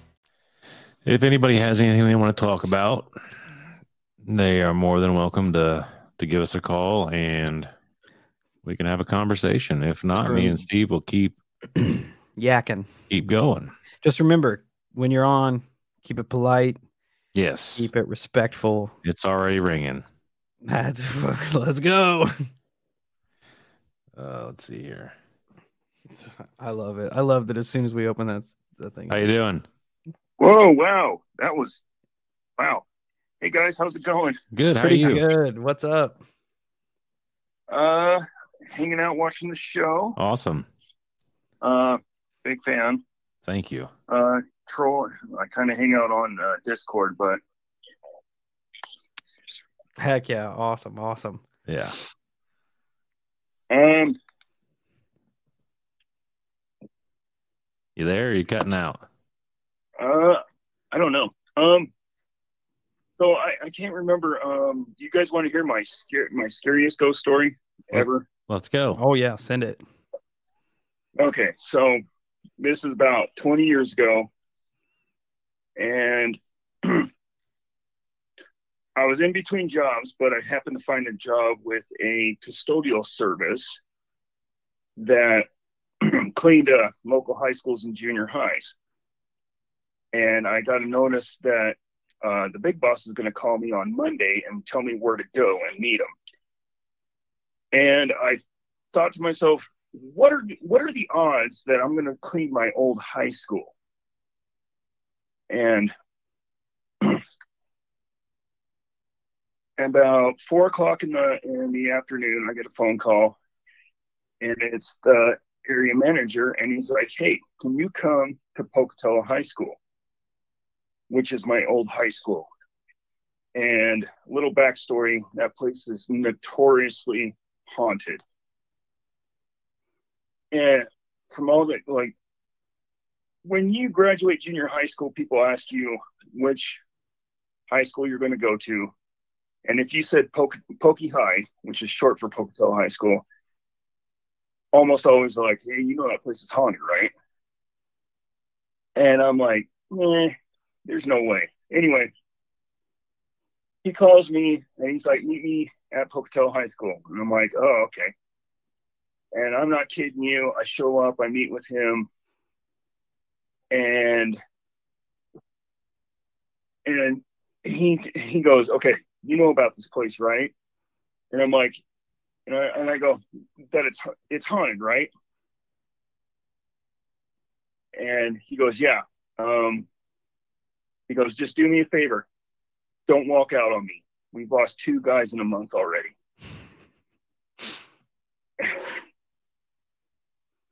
If anybody has anything they want to talk about, they are more than welcome to give us a call and we can have a conversation. If not, me and Steve will keep yakking. Keep going. Just remember, when you're on, keep it polite. Yes. Keep it respectful. It's already ringing. Let's go. Let's see here. I love it. I love that as soon as we open that thing. How you doing? Whoa, wow. That was, wow. Hey, guys, how's it going? Good. How are you? Good. What's up? Hanging out, watching the show. Awesome. Big fan. Thank you. Troll, I kind of hang out on Discord, but. Heck yeah. Awesome. Awesome. Yeah. You there? Or you cutting out? I don't know. So I can't remember. Do you guys want to hear my scariest ghost story ever? Let's go. Oh yeah, send it. Okay, so this is about 20 years ago, and I was in between jobs, but I happened to find a job with a custodial service that cleaned local high schools and junior highs. And I got a notice that the big boss is going to call me on Monday and tell me where to go and meet him. And I thought to myself, what are the odds that I'm going to clean my old high school? And about 4 o'clock in the afternoon, I get a phone call, and it's the area manager, and he's like, "Hey, can you come to Pocatello High School?" which is my old high school. And little backstory, that place is notoriously haunted. And from all that, like, when you graduate junior high school, people ask you which high school you're going to go to. And if you said Pokey High, which is short for Pocatello High School, almost always like, "Hey, you know that place is haunted, right?" And I'm like, there's no way. Anyway, he calls me and he's like, "Meet me at Pocatello High School." And I'm like, "Oh, okay." And I'm not kidding you. I show up, I meet with him. And he goes, "Okay, you know about this place, right?" And I'm like, and I go, "That it's haunted, right?" And he goes, "Yeah." He goes, "Just do me a favor. Don't walk out on me. We've lost 2 guys in a month already."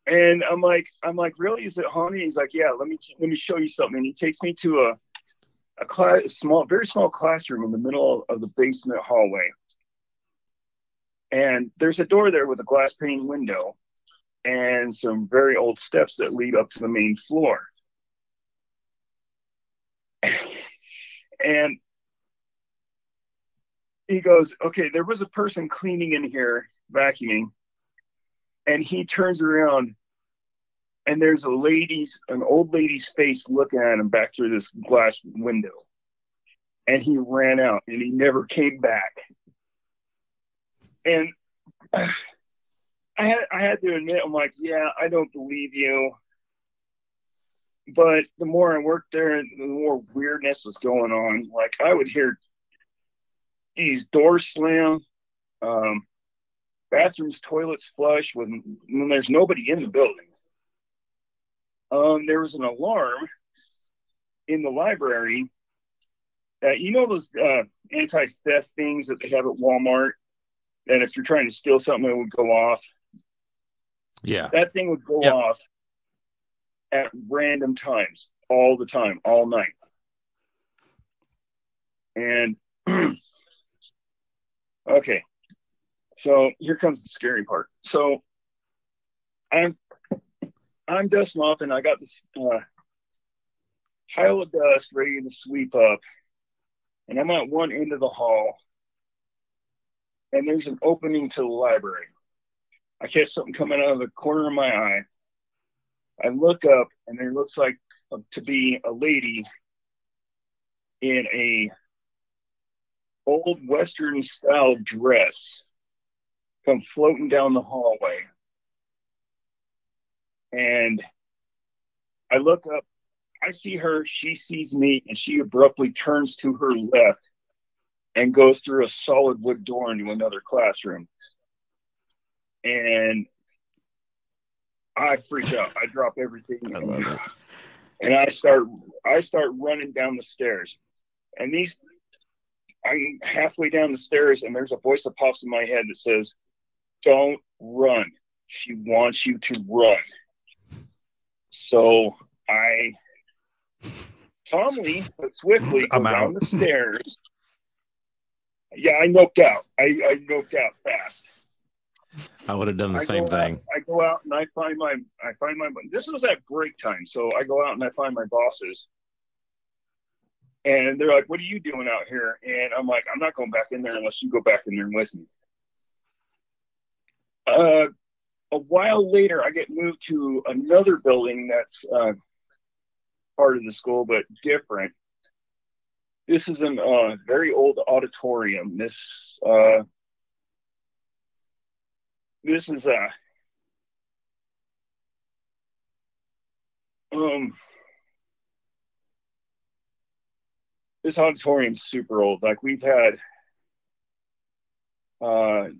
And I'm like, "Really? Is it haunted?" He's like, "Yeah, let me show you something." And he takes me to a class, very small classroom in the middle of the basement hallway. And there's a door there with a glass pane window and some very old steps that lead up to the main floor. And he goes, "Okay, there was a person cleaning in here, vacuuming." And he turns around, and there's an old lady's face looking at him back through this glass window. And he ran out, and he never came back. And I had to admit, I'm like, "Yeah, I don't believe you." But the more I worked there, the more weirdness was going on. Like, I would hear these doors slam, bathrooms, toilets flush when there's nobody in the building. There was an alarm in the library that, you know, those anti-theft things that they have at Walmart, that if you're trying to steal something, it would go off. Yeah. That thing would go off at random times, all the time, all night. And okay, so here comes the scary part. So I'm dusting off, and I got this pile of dust ready to sweep up. And I'm at one end of the hall, and there's an opening to the library. I catch something coming out of the corner of my eye. I look up, and there looks like to be a lady in a old Western-style dress come floating down the hallway. And I look up, I see her, she sees me, and she abruptly turns to her left and goes through a solid wood door into another classroom. And I freak out. I drop everything. I love it. And I start running down the stairs. And I'm halfway down the stairs, and there's a voice that pops in my head that says, "Don't run. She wants you to run." So I calmly but swiftly go down the stairs. Yeah, I noped out. I noped out fast. I would have done the same thing. I go out and I find my. This was at break time, so I go out and I find my bosses, and they're like, "What are you doing out here?" And I'm like, "I'm not going back in there unless you go back in there with me." A while later, I get moved to another building that's part of the school, but different. This is a very old auditorium. This is a this auditorium's super old. Like we've had what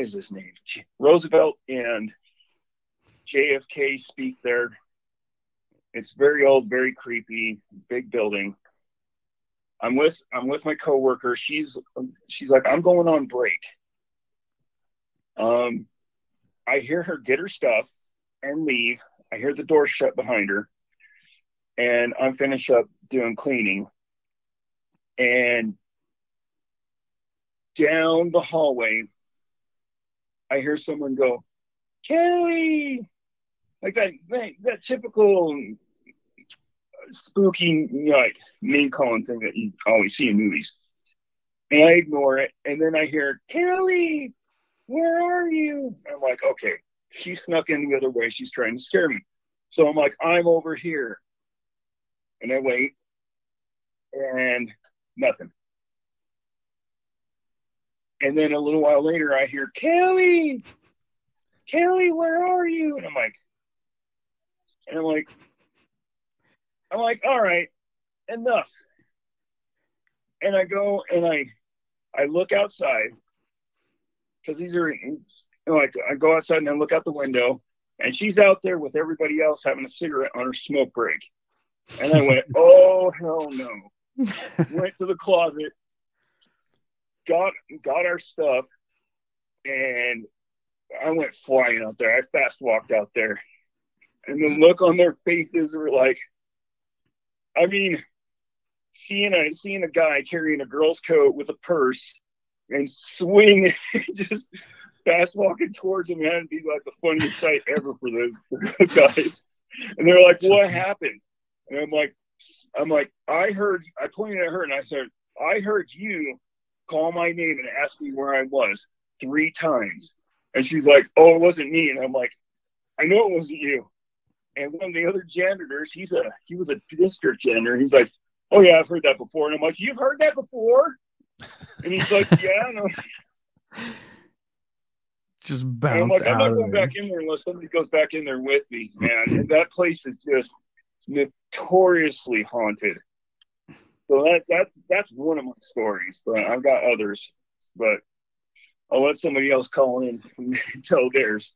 is his name? Roosevelt and JFK speak there. It's very old, very creepy, big building. I'm with my coworker. She's like, "I'm going on break." I hear her get her stuff and leave. I hear the door shut behind her, and I'm finished up doing cleaning. And down the hallway, I hear someone go, "Kelly!" Like that typical spooky, like name calling thing that you always see in movies. And I ignore it, and then I hear, "Kelly, where are you?" I'm like, okay, she snuck in the other way. She's trying to scare me. So I'm like, "I'm over here." And I wait, and nothing. And then a little while later, I hear, Kelly, where are you?" And I'm like, all right, enough. And I go and I look outside, because these are, you know, like I go outside and I look out the window, and she's out there with everybody else having a cigarette on her smoke break. And I went, "Oh hell no!" Went to the closet, got our stuff, and I went flying out there. I fast walked out there, and the look on their faces were like, I mean, seeing a guy carrying a girl's coat with a purse and swinging, just fast walking towards him, that'd be like the funniest sight ever for those guys. And they're like, "What happened?" And I'm like, I pointed at her and I said, "I heard you call my name and ask me where I was 3 times." And she's like, "Oh, it wasn't me." And I'm like, "I know it wasn't you." And one of the other janitors, he was a district janitor. He's like, "Oh yeah, I've heard that before." And I'm like, "You've heard that before?" And he's like, "Yeah." No. Just bounce. And I'm like, "I'm not going back in there unless somebody goes back in there with me, man." And that place is just notoriously haunted. So that's one of my stories, but I've got others. But I'll let somebody else call in and tell theirs.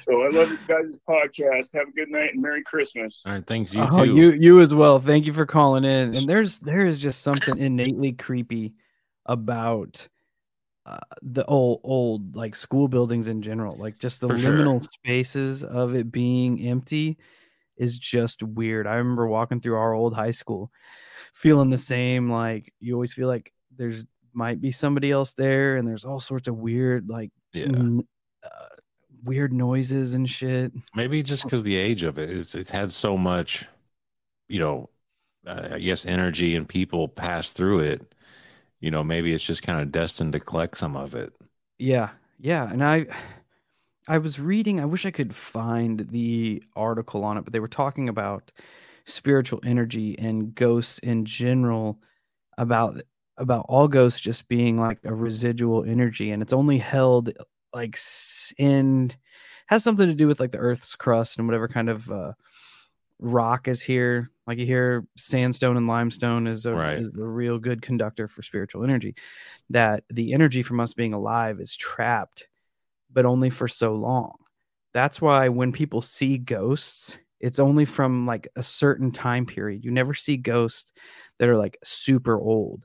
So I love you guys' podcast. Have a good night and Merry Christmas. All right, thanks. You too. You as well. Thank you for calling in. And there is just something innately creepy about the old like school buildings in general. Like just the liminal spaces of it being empty is just weird. I remember walking through our old high school, feeling the same. Like you always feel like there's might be somebody else there, and there's all sorts of weird, like weird noises and shit. Maybe just because the age of it, it's had so much, you know, I guess energy and people pass through it. You know, maybe it's just kind of destined to collect some of it. Yeah, yeah. And I was reading, I wish I could find the article on it, but they were talking about spiritual energy and ghosts in general, about all ghosts just being like a residual energy, and it's only held like in, has something to do with like the Earth's crust and whatever kind of rock is here. Like you hear sandstone and limestone is a real good conductor for spiritual energy, that the energy from us being alive is trapped, but only for so long. That's why when people see ghosts, it's only from like a certain time period. You never see ghosts that are like super old,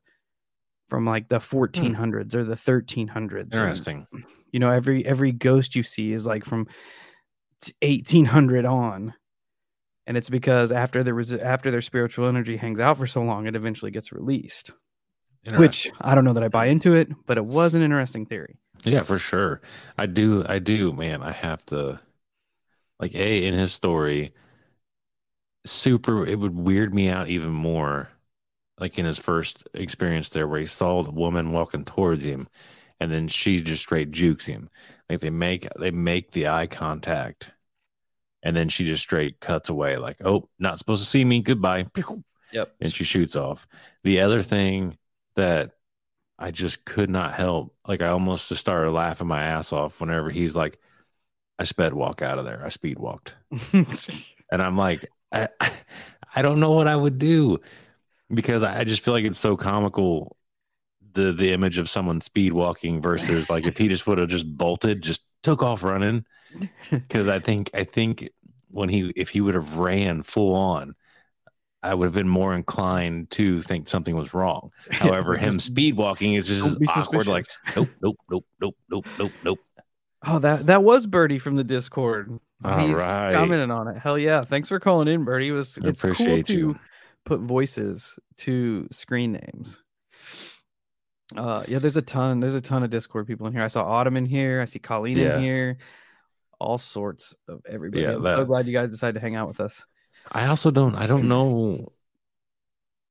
from like the 1400s or the 1300s. Interesting. And, you know, every ghost you see is like from 1800 on. And it's because after their spiritual energy hangs out for so long, it eventually gets released, which I don't know that I buy into it, but it was an interesting theory. Yeah, for sure. I do, man. I have to, like, in his story, it would weird me out even more, like in his first experience there, where he saw the woman walking towards him, and then she just straight jukes him. Like they make the eye contact, and then she just straight cuts away, like, oh, not supposed to see me, goodbye. Yep. And she shoots off. The other thing that I just could not help, like I almost just started laughing my ass off whenever he's like, I speed walked. And I'm like, I don't know what I would do, because I just feel like it's so comical, the image of someone speed walking versus like if he just would have just bolted, just took off running. Because I think if he would have ran full on, I would have been more inclined to think something was wrong. However, him speed walking is just awkward. Like, nope. Oh, that was Birdie from the Discord. He's right, commenting on it. Hell yeah! Thanks for calling in, Birdie. It's cool to put voices to screen names. Yeah, there's a ton of Discord people in here. I saw Autumn in here. I see Colleen in here. All sorts of everybody. Yeah, I'm so glad you guys decided to hang out with us. I also don't know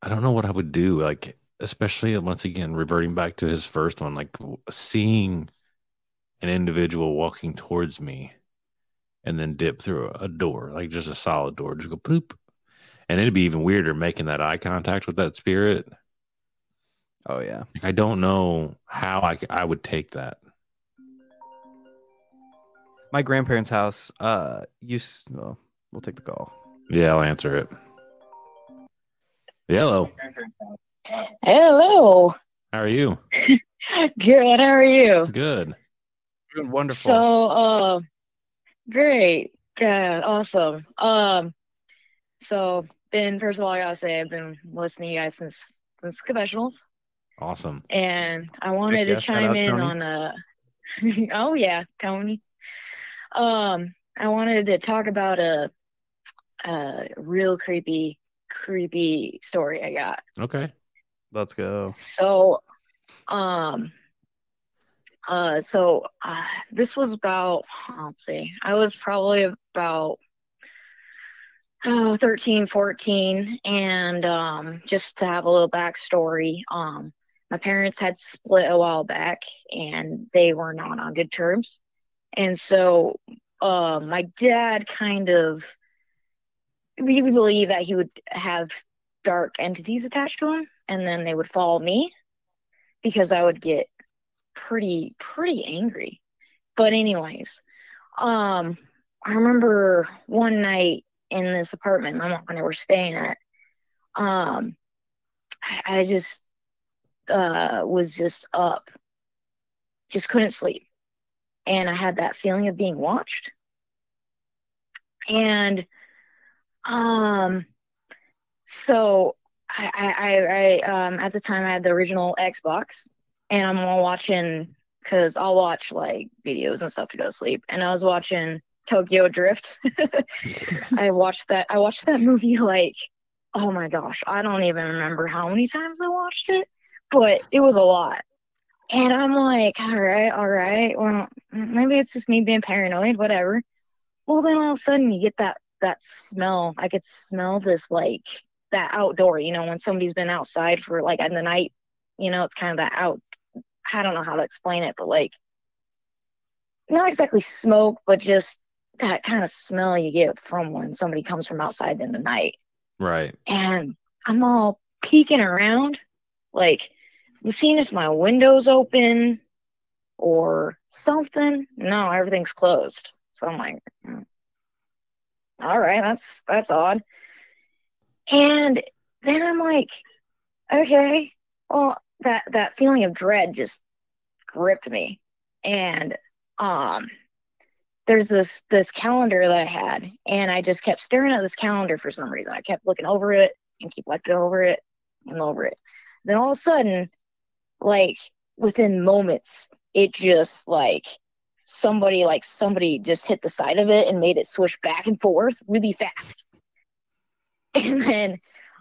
what I would do, like, especially once again reverting back to his first one, like seeing an individual walking towards me and then dip through a door, like just a solid door, just go poop. And it'd be even weirder making that eye contact with that spirit. Oh yeah. Like, I don't know how I would take that. My grandparents' house, we'll take the call. Yeah, I'll answer it. Hello. Hello. How are you? Good. How are you? Good. Doing wonderful. So, great. God, awesome. So, Ben, first of all, I gotta say I've been listening to you guys since Confessionals. Awesome. And I wanted to chime in on oh yeah, Tony. I wanted to talk about a real creepy story I got. Okay, let's go. So, this was about, let's see, I was probably about 13, 14, and just to have a little backstory, my parents had split a while back, and they were not on good terms. And so my dad kind of, we believe that he would have dark entities attached to him, and then they would follow me because I would get pretty angry. But anyways, I remember one night in this apartment my mom and I were staying at, I just was just up, just couldn't sleep. And I had that feeling of being watched. And so I at the time I had the original Xbox, and I'm all watching, because I'll watch like videos and stuff to go to sleep. And I was watching Tokyo Drift. I watched that movie like, oh my gosh, I don't even remember how many times I watched it, but it was a lot. And I'm like, all right. Well, maybe it's just me being paranoid, whatever. Well, then all of a sudden you get that smell. I could smell this, like, that outdoor, when somebody's been outside for, like, in the night, it's kind of that I don't know how to explain it, but, like, not exactly smoke, but just that kind of smell you get from when somebody comes from outside in the night. Right. And I'm all peeking around, like, I'm seeing if my window's open or something. No, everything's closed. So I'm like, all right, that's odd. And then I'm like, okay, well, that feeling of dread just gripped me. And there's this calendar that I had, and I just kept staring at this calendar for some reason. I kept looking over it and keep looking over it and over it. Then all of a sudden, like, within moments, it just, like, somebody just hit the side of it and made it swish back and forth really fast. And then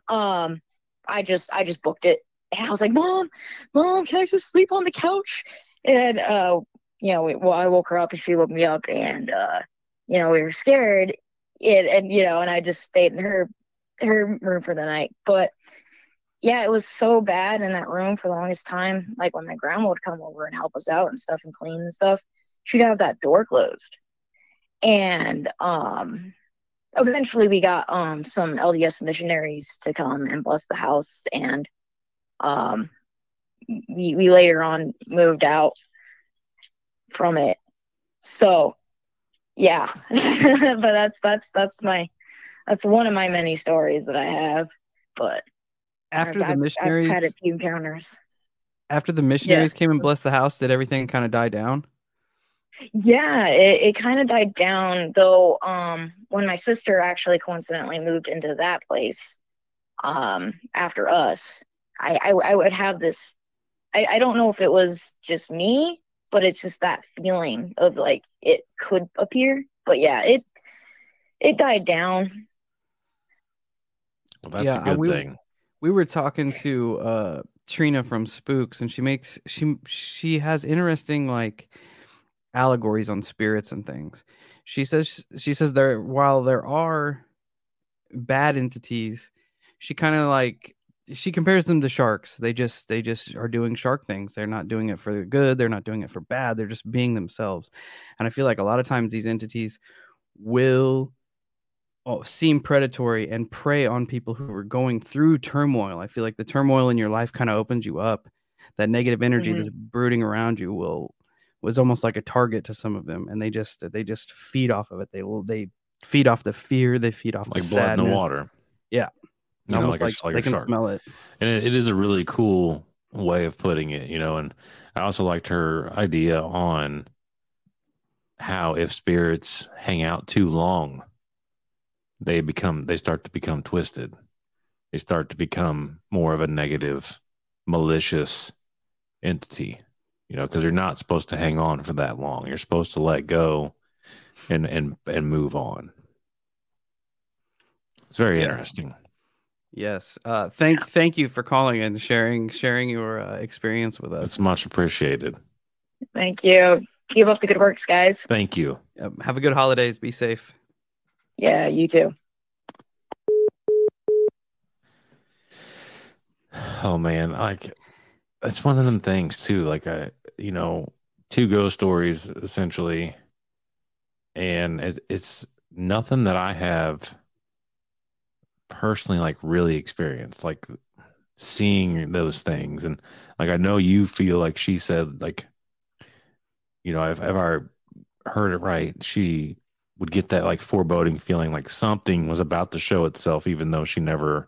I just booked it. And I was like, Mom, can I just sleep on the couch? And, I woke her up and she woke me up, and, we were scared. And I just stayed in her room for the night. But, yeah, it was so bad in that room for the longest time. Like, when my grandma would come over and help us out and stuff and clean and stuff, she'd have that door closed. And eventually we got some LDS missionaries to come and bless the house. And we later on moved out from it. So, yeah, but that's one of my many stories that I have. But after the missionaries, I've had a few encounters. After the missionaries came and blessed the house, did everything kind of die down? Yeah, it kind of died down, though. When my sister actually coincidentally moved into that place, after us, I would have this. I don't know if it was just me, but it's just that feeling of, like, it could appear. But yeah, it died down. Well, that's a good thing. We were talking to Trina from Spooks, and she has interesting, like, allegories on spirits and things. She says there, while there are bad entities, she kind of, like, she compares them to sharks. They just are doing shark things. They're not doing it for good. They're not doing it for bad. They're just being themselves. And I feel like a lot of times these entities will seem predatory and prey on people who are going through turmoil. I feel like the turmoil in your life kind of opens you up. That negative energy that's brooding around you was almost like a target to some of them, and they just feed off of it. They feed off the fear. They feed off, like, the blood in the water. Yeah, like they can shark. Smell it. And it is a really cool way of putting it, And I also liked her idea on how if spirits hang out too long, they start to become twisted. They start to become more of a negative, malicious entity, because you're not supposed to hang on for that long. You're supposed to let go and move on. It's very interesting. Yes. Thank you for calling and sharing your experience with us. It's much appreciated. Thank you. Keep up the good works, guys. Thank you. Have a good holidays. Be safe. Yeah, you too. Oh, man. Like, it's one of them things, too. Like, two ghost stories, essentially. And it's nothing that I have personally, like, really experienced, like, seeing those things. And, like, I know you feel like she said, like, if I heard it right, she would get that, like, foreboding feeling, like something was about to show itself, even though she never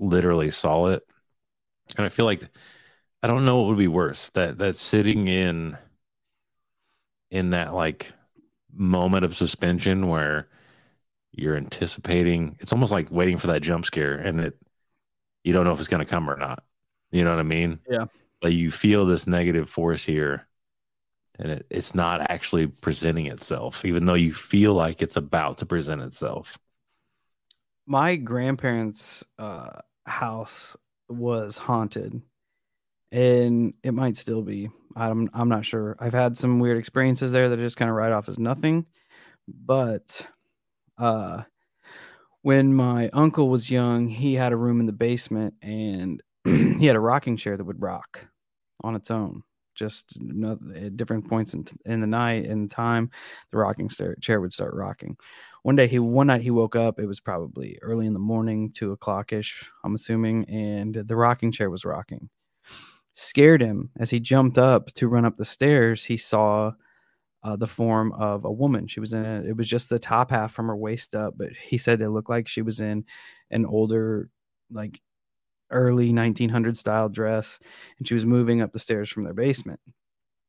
literally saw it. And I feel like, I don't know what would be worse, that sitting in that, like, moment of suspension where you're anticipating, it's almost like waiting for that jump scare, and you don't know if it's going to come or not. You know what I mean? Yeah. Like, you feel this negative force here, and it's not actually presenting itself, even though you feel like it's about to present itself. My grandparents' house was haunted, and it might still be. I'm not sure. I've had some weird experiences there that I just kind of write off as nothing. But when my uncle was young, he had a room in the basement, and he had a rocking chair that would rock on its own. Just at different points in the night and time, the rocking chair would start rocking. One night he woke up. It was probably early in the morning, 2 o'clock-ish, I'm assuming, and the rocking chair was rocking. Scared him. As he jumped up to run up the stairs, he saw the form of a woman. She was in it. It was just the top half from her waist up, but he said it looked like she was in an older, like, early 1900 style dress, and she was moving up the stairs from their basement.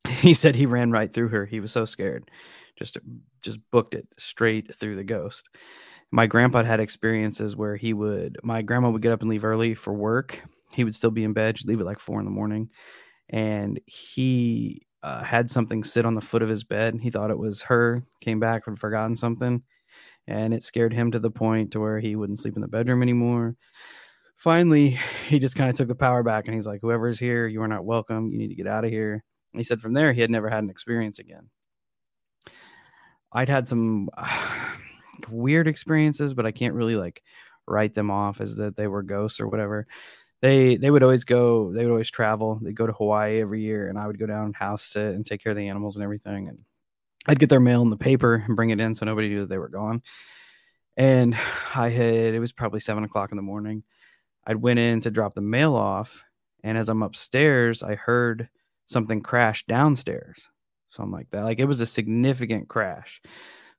He said he ran right through her. He was so scared, just booked it straight through the ghost. My grandpa had experiences where my grandma would get up and leave early for work. He would still be in bed. She'd leave at like 4 a.m, and he had something sit on the foot of his bed. He thought it was her. Came back from forgotten something, and it scared him to the point to where he wouldn't sleep in the bedroom anymore. Finally, he just kind of took the power back, and he's like, whoever's here, you are not welcome. You need to get out of here. And he said from there, he had never had an experience again. I'd had some weird experiences, but I can't really write them off as that they were ghosts or whatever. They would always travel. They'd go to Hawaii every year, and I would go down and house sit and take care of the animals and everything. And I'd get their mail in the paper and bring it in so nobody knew that they were gone. And it was probably 7 o'clock in the morning. I went in to drop the mail off, and as I'm upstairs, I heard something crash downstairs. Something like that. It was a significant crash.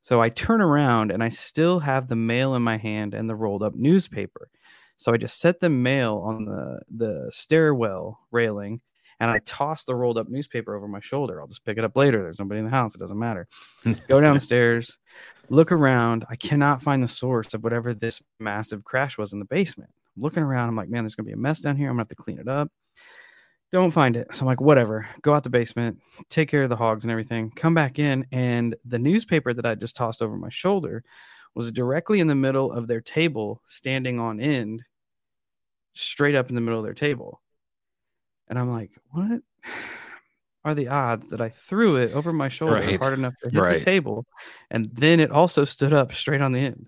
So I turn around, and I still have the mail in my hand and the rolled up newspaper. So I just set the mail on the stairwell railing, and I tossed the rolled up newspaper over my shoulder. I'll just pick it up later. There's nobody in the house. It doesn't matter. Go downstairs, look around. I cannot find the source of whatever this massive crash was in the basement. Looking around, I'm like, man, there's gonna be a mess down here. I'm gonna have to clean it up. Don't find it. So I'm like, whatever, go out the basement, take care of the hogs and everything, come back in, and the newspaper that I just tossed over my shoulder was directly in the middle of their table, standing on end, straight up in the middle of their table. And I'm like, what are the odds that I threw it over my shoulder hard enough to hit the table, and then it also stood up straight on the end?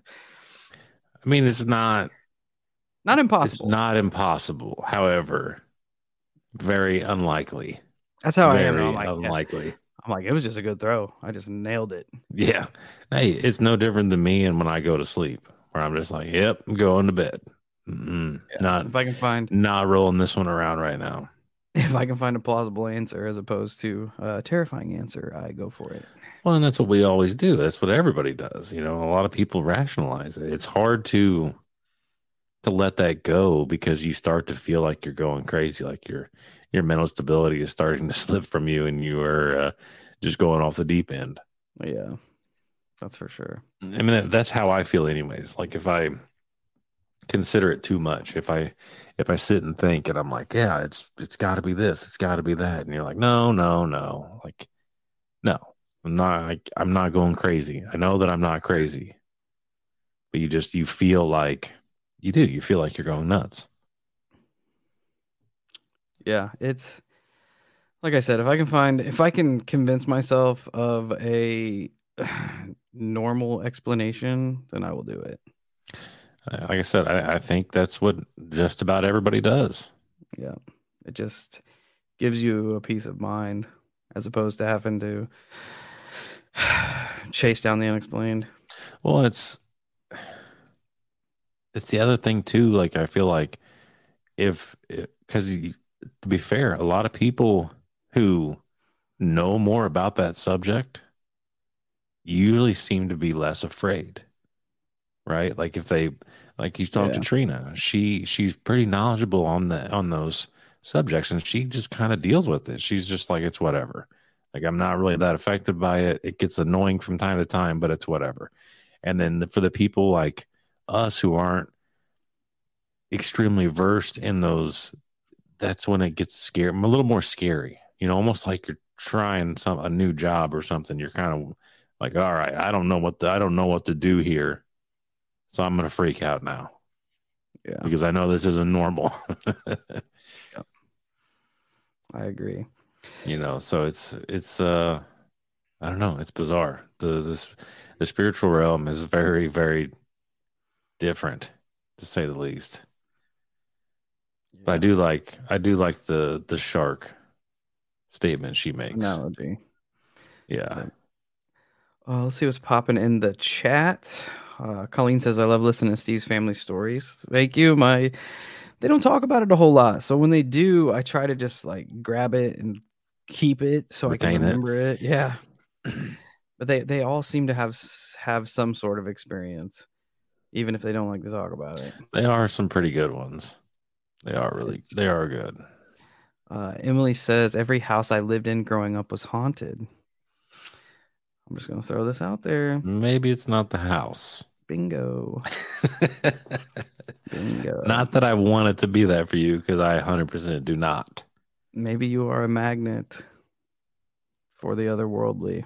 I mean, it's not impossible. It's not impossible. However, very unlikely. That's how I am. Very unlikely. I'm like, it was just a good throw. I just nailed it. Yeah. Hey, it's no different than me and when I go to sleep, where I'm just like, yep, I'm going to bed. Yeah, not rolling this one around right now. If I can find a plausible answer as opposed to a terrifying answer, I go for it. Well, and that's what we always do. That's what everybody does. A lot of people rationalize it. It's hard to let that go because you start to feel like you're going crazy, like your mental stability is starting to slip from you, and you are just going off the deep end. Yeah, that's for sure. I mean, that's how I feel anyways. If I consider it too much, if I sit and think, and I'm like, yeah, it's got to be this, it's got to be that, and you're like, no, no, I'm not going crazy. I know that I'm not crazy, but you feel like. You do. You feel like you're going nuts. Yeah, it's like I said, if I can convince myself of a normal explanation, then I will do it. Like I said, I think that's what just about everybody does. Yeah, it just gives you a peace of mind as opposed to having to chase down the unexplained. Well, it's the other thing too. I feel like to be fair, a lot of people who know more about that subject usually seem to be less afraid, right? If they, you talk to Trina, she's pretty knowledgeable on those subjects, and she just kind of deals with it. She's just like, it's whatever. I'm not really that affected by it. It gets annoying from time to time, but it's whatever. And then for the people like us who aren't extremely versed in those, that's when it gets scary, a little more scary, almost like you're trying a new job or something. You're kind of like, all right, I don't know what to do here. So I'm going to freak out now. Yeah. Because I know this isn't normal. Yep. I agree. You know, so it's I don't know, it's bizarre. The spiritual realm is very, very different, to say the least. Yeah. But I do like the shark statement she makes. Analogy. Yeah. Let's see what's popping in the chat. Colleen says, I love listening to Steve's family stories. Thank you. They don't talk about it a whole lot. So when they do, I try to just like grab it and keep it so I can remember it. Yeah. But they all seem to have some sort of experience, even if they don't like to talk about it. They are some pretty good ones. They are good. Emily says, every house I lived in growing up was haunted. I'm just going to throw this out there. Maybe it's not the house. Bingo. Bingo. Not that I want it to be that for you, because I 100% do not. Maybe you are a magnet for the otherworldly.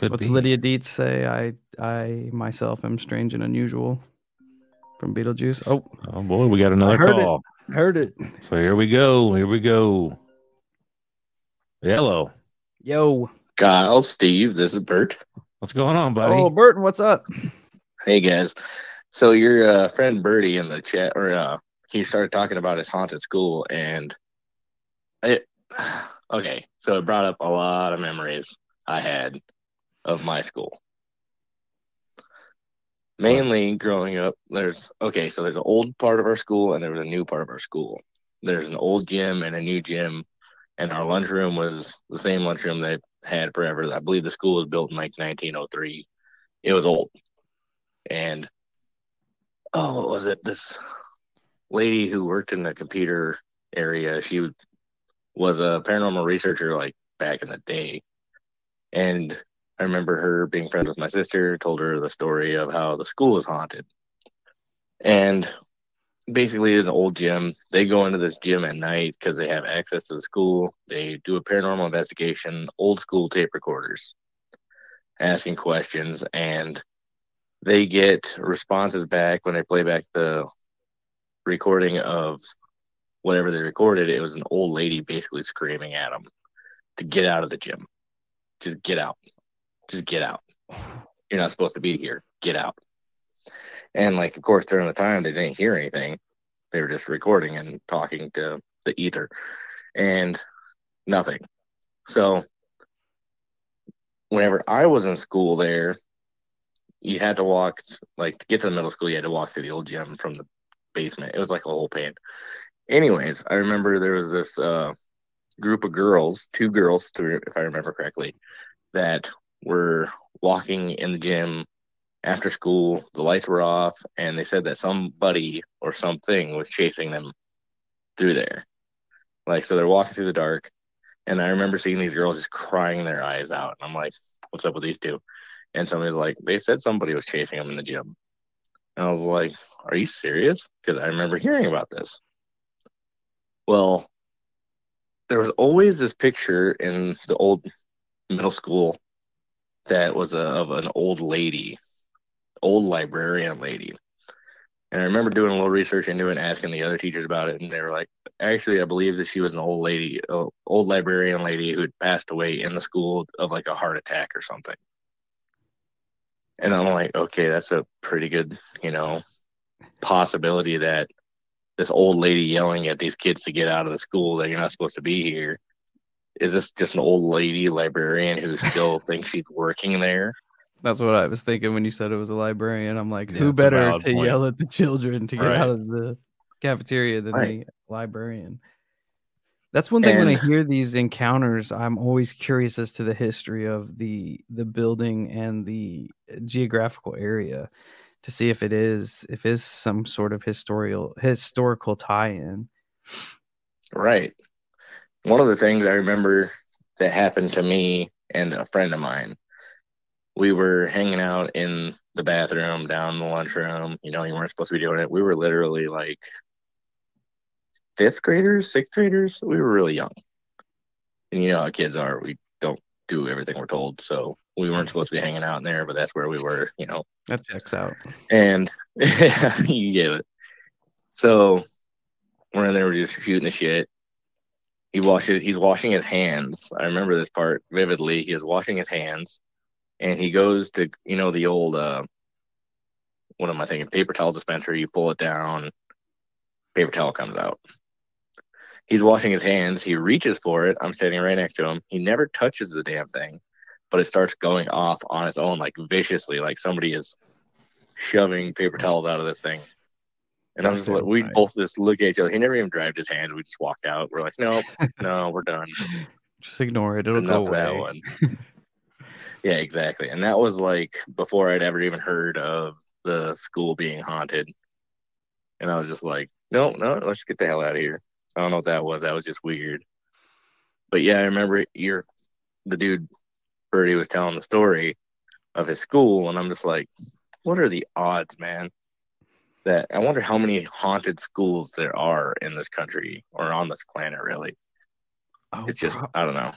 What's Lydia Dietz say? I myself am strange and unusual from Beetlejuice. Oh boy, we got another call. Heard it. So here we go. Hello. Yo. Kyle, Steve, this is Bert. What's going on, buddy? Oh, Burton, what's up? Hey, guys. So your friend Bertie in the chat, or he started talking about his haunted school, and it brought up a lot of memories I had of my school. Mainly growing up, there's an old part of our school, and there was a new part of our school. There's an old gym and a new gym, and our lunchroom was the same lunchroom that had forever. I believe the school was built in like 1903. It was old. And what was it? This lady who worked in the computer area, she was a paranormal researcher like back in the day. And I remember her being friends with my sister, told her the story of how the school is haunted. And basically, it's an old gym. They go into this gym at night because they have access to the school. They do a paranormal investigation, old school tape recorders, asking questions, and they get responses back when they play back the recording of whatever they recorded. It was an old lady basically screaming at them to get out of the gym. Just get out. Just get out. You're not supposed to be here. Get out. And, like, of course, during the time, they didn't hear anything. They were just recording and talking to the ether and nothing. So whenever I was in school there, you had to walk, like, to get to the middle school, you had to walk through the old gym from the basement. It was like a whole pain. Anyways, I remember there was this group of girls, two girls, if I remember correctly, that were walking in the gym after school. The lights were off, and they said that somebody or something was chasing them through there. Like, so they're walking through the dark, and I remember seeing these girls just crying their eyes out. And I'm like, what's up with these two? And somebody's like, they said somebody was chasing them in the gym. And I was like, are you serious? Because I remember hearing about this. Well, there was always this picture in the old middle school that was of an old lady. Old librarian lady. And I remember doing a little research into it and asking the other teachers about it, and they were like, actually, I believe that she was an old lady, old librarian lady who had passed away in the school of like a heart attack or something. And I'm like, okay, that's a pretty good, possibility that this old lady yelling at these kids to get out of the school, that you're not supposed to be here. Is this just an old lady librarian who still thinks she's working there? That's what I was thinking when you said it was a librarian. I'm like, who better to yell at the children to get out of the cafeteria than the librarian? That's one thing. When I hear these encounters, I'm always curious as to the history of the building and the geographical area to see if it is some sort of historical tie-in. Right. One of the things I remember that happened to me and a friend of mine, we were hanging out in the bathroom, down in the lunchroom. You weren't supposed to be doing it. We were literally like 5th graders, 6th graders. We were really young. And you know how kids are. We don't do everything we're told. So we weren't supposed to be hanging out in there, but that's where we were, That checks out. And you get it. So we're in there, we're just shooting the shit. He's washing his hands. I remember this part vividly. He is washing his hands, and he goes to, you know, the old, what am I thinking? Paper towel dispenser. You pull it down, paper towel comes out. He's washing his hands. He reaches for it. I'm standing right next to him. He never touches the damn thing, but it starts going off on its own, like viciously, like somebody is shoving paper towels out of this thing. And I'm just like, we both just look at each other. He never even dried his hands. We just walked out. We're like, nope, no, we're done. Just ignore it. It'll go away. That one. Yeah, exactly. And that was like before I'd ever even heard of the school being haunted. And I was just like, no, let's just get the hell out of here. I don't know what that was. That was just weird. But yeah, I remember the dude, Birdie, was telling the story of his school. And I'm just like, what are the odds, man? That I wonder how many haunted schools there are in this country or on this planet, really. Oh, it's just, I don't know.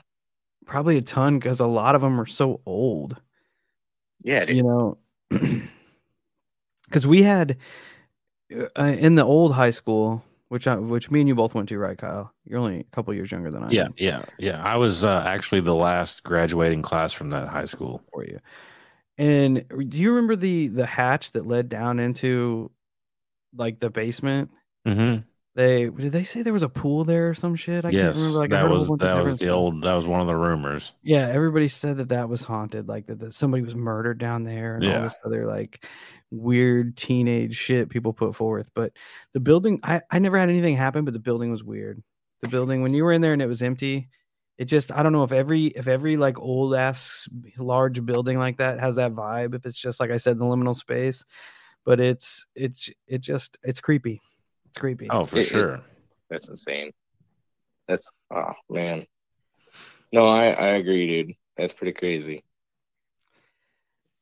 Probably a ton, because a lot of them are so old. Yeah, dude. You know, because we had in the old high school, which me and you both went to, right, Kyle? You're only a couple years younger than I am. Yeah. I was actually the last graduating class from that high school. For you. And do you remember the hatch that led down into like the basement? Mm-hmm. Did they say there was a pool there or some shit? Yes, can't remember. Like, that was one of the rumors. Yeah, everybody said that was haunted, like that somebody was murdered down there and all this other like weird teenage shit people put forth. But the building, I never had anything happen, but the building was weird. The building, when you were in there and it was empty, it just, I don't know if every like old ass large building like that has that vibe, if it's just like I said, the liminal space, but it's creepy. It's creepy. Oh, for sure. That's insane. That's, oh man. No, I agree, dude. That's pretty crazy.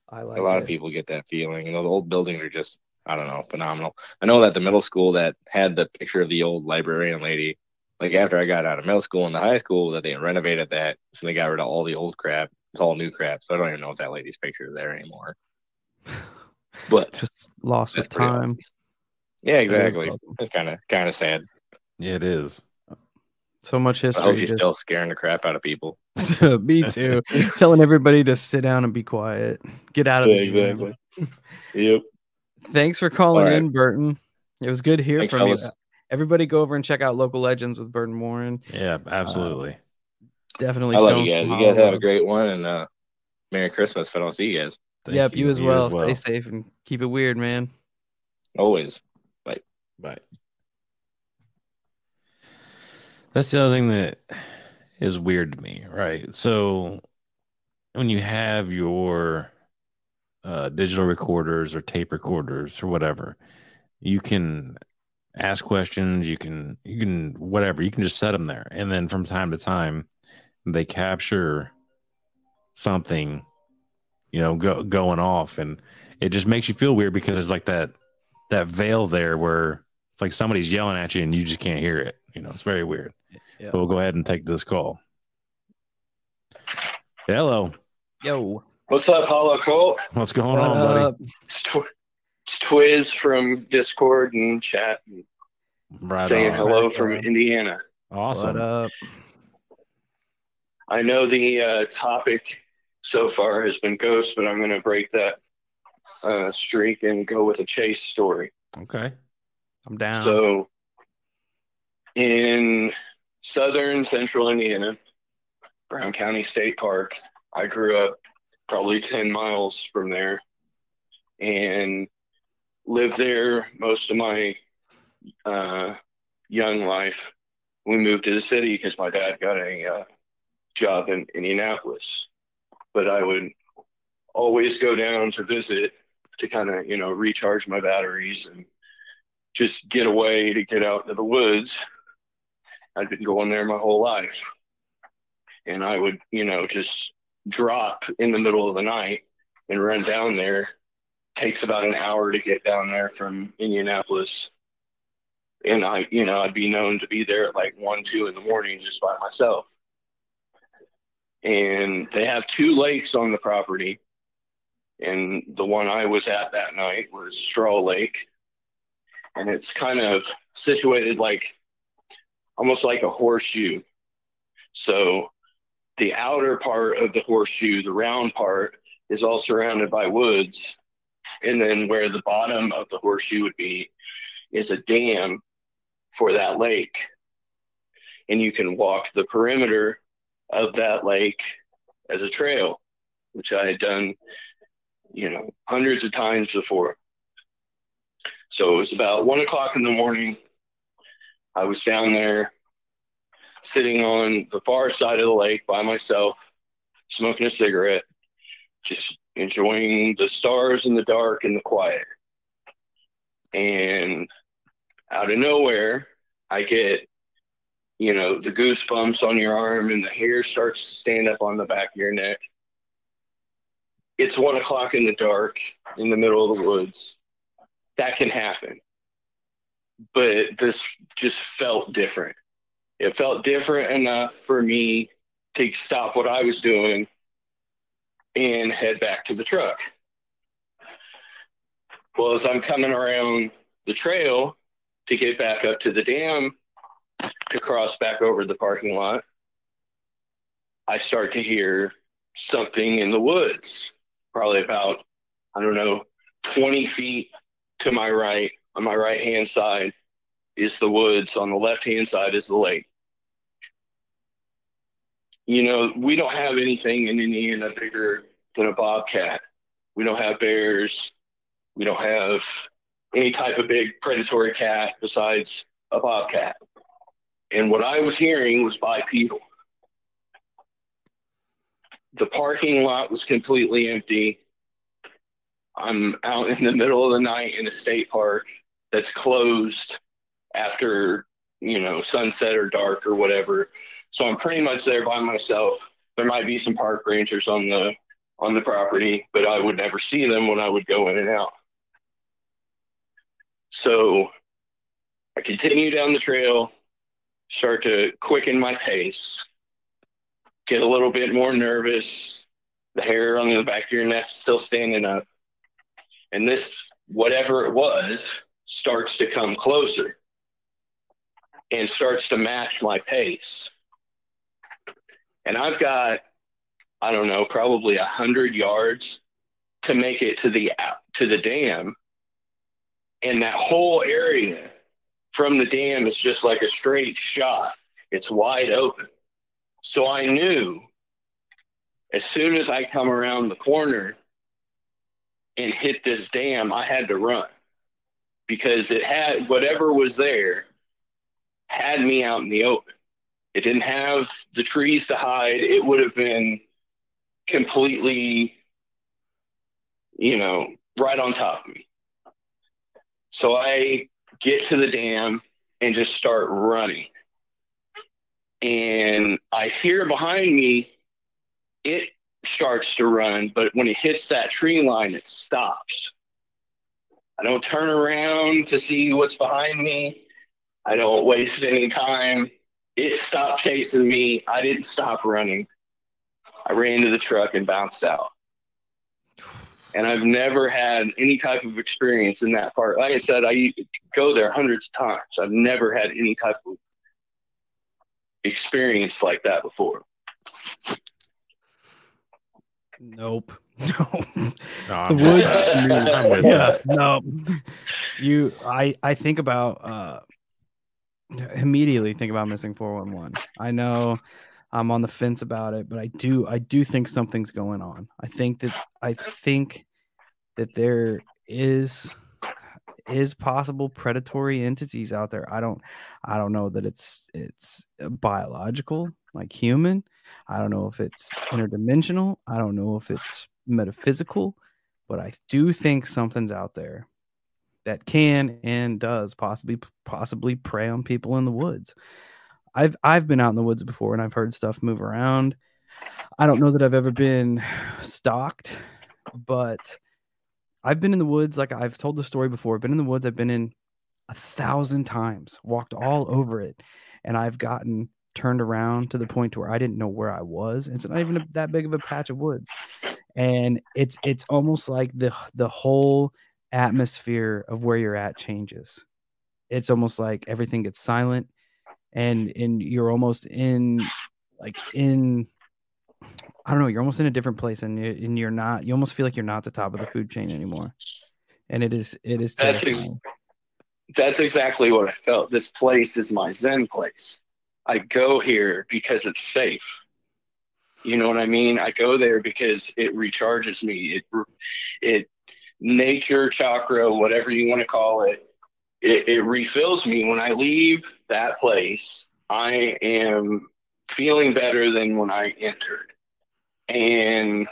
I like a lot of people get that feeling. You know, the old buildings are just, I don't know, phenomenal. I know that the middle school that had the picture of the old librarian lady, like after I got out of middle school and the high school, that they renovated that, so they got rid of all the old crap. It's all new crap. So I don't even know if that lady's picture is there anymore. But just lost with time. Awesome. Yeah, exactly. It's kind of sad. Yeah, it is. So much history. I hope she's still scaring the crap out of people. Me too. Telling everybody to sit down and be quiet. Get out of the exactly. Yep. Thanks for calling in, Burton. It was good to hear from you. Everybody go over and check out Local Legends with Burton Warren. Yeah, absolutely. Definitely. I love you guys. You guys have a great one, and Merry Christmas if I don't see you guys. Yep, you as well. Stay safe and keep it weird, man. Always. Right. That's the other thing that is weird to me, right? So when you have your digital recorders or tape recorders or whatever, you can ask questions, you can whatever, you can just set them there, and then from time to time they capture something, you know, going off, and it just makes you feel weird because it's like that veil there where it's like somebody's yelling at you and you just can't hear it. You know, it's very weird. Yeah. But we'll go ahead and take this call. Hello. Yo. What's up, Hollow Colt? What's going on, buddy? It's Twiz from Discord and chat. And right saying on. Hello right from on. Indiana. Awesome. What up? I know the topic so far has been ghosts, but I'm going to break that streak and go with a chase story. Okay. I'm down. So in southern central Indiana, Brown County State Park, I grew up probably 10 miles from there and lived there most of my young life. We moved to the city because my dad got a job in Indianapolis, but I would always go down to visit to kind of, you know, recharge my batteries and just get away, to get out into the woods. I'd been going there my whole life. And I would, you know, just drop in the middle of the night and run down there. Takes about an hour to get down there from Indianapolis. And I, you know, I'd be known to be there at like 1, 2 in the morning just by myself. And they have 2 lakes on the property. And the one I was at that night was Straw Lake. And it's kind of situated like almost like a horseshoe. So the outer part of the horseshoe, the round part, is all surrounded by woods. And then where the bottom of the horseshoe would be is a dam for that lake. And you can walk the perimeter of that lake as a trail, which I had done, you know, hundreds of times before. So it was about 1 o'clock in the morning. I was down there sitting on the far side of the lake by myself, smoking a cigarette, just enjoying the stars in the dark and the quiet. And out of nowhere, I get, you know, the goosebumps on your arm and the hair starts to stand up on the back of your neck. It's 1 o'clock in the dark in the middle of the woods. That can happen. But this just felt different. It felt different enough for me to stop what I was doing and head back to the truck. Well, as I'm coming around the trail to get back up to the dam to cross back over the parking lot, I start to hear something in the woods, probably about, 20 feet to my right, on my right-hand side is the woods, on the left-hand side is the lake. You know, we don't have anything in Indiana bigger than a bobcat. We don't have bears. We don't have any type of big predatory cat besides a bobcat. And what I was hearing was bipedal. The parking lot was completely empty. I'm out in the middle of the night in a state park that's closed after, sunset or dark or whatever. So I'm pretty much there by myself. There might be some park rangers on the property, but I would never see them when I would go in and out. So I continue down the trail, start to quicken my pace, get a little bit more nervous. The hair on the back of your neck still standing up. And this, whatever it was, starts to come closer and starts to match my pace. And I've got, probably 100 yards to make it to the dam. And that whole area from the dam is just like a straight shot. It's wide open. So I knew as soon as I come around the corner and hit this dam, I had to run because it had whatever was there had me out in the open. It didn't have the trees to hide. It would have been completely, right on top of me. So I get to the dam and just start running. And I hear behind me, it starts to run, but when it hits that tree line, it stops. I don't turn around to see what's behind me. I don't waste any time. It stopped chasing me. I didn't stop running. I ran to the truck and bounced out. And I've never had any type of experience in that part. Like I said, I go there hundreds of times. I've never had any type of experience like that before. Nope. No. The woods. I'm with that. No. You. I think about. Immediately think about missing 411. I know I'm on the fence about it, but I do think something's going on. I think that there is possible predatory entities out there. I don't know that it's biological, like human. I don't know if it's interdimensional. I don't know if it's metaphysical, but I do think something's out there that can and does possibly prey on people in the woods. I've been out in the woods before and I've heard stuff move around. I don't know that I've ever been stalked, but I've been in the woods. Like I've told the story before, I've been in the woods. I've been in 1,000 times, walked all over it. And I've gotten turned around to the point to where I didn't know where I was. It's not even that big of a patch of woods. And it's almost like the whole atmosphere of where you're at changes. It's almost like everything gets silent and you're almost in like in, I don't know, you're almost in a different place, and you're not, you almost feel like you're not the top of the food chain anymore. And it is that's exactly what I felt. This place is my Zen place. I go here because it's safe. You know what I mean? I go there because it recharges me. It nature, chakra, whatever you want to call it, it refills me. When I leave that place, I am feeling better than when I entered. And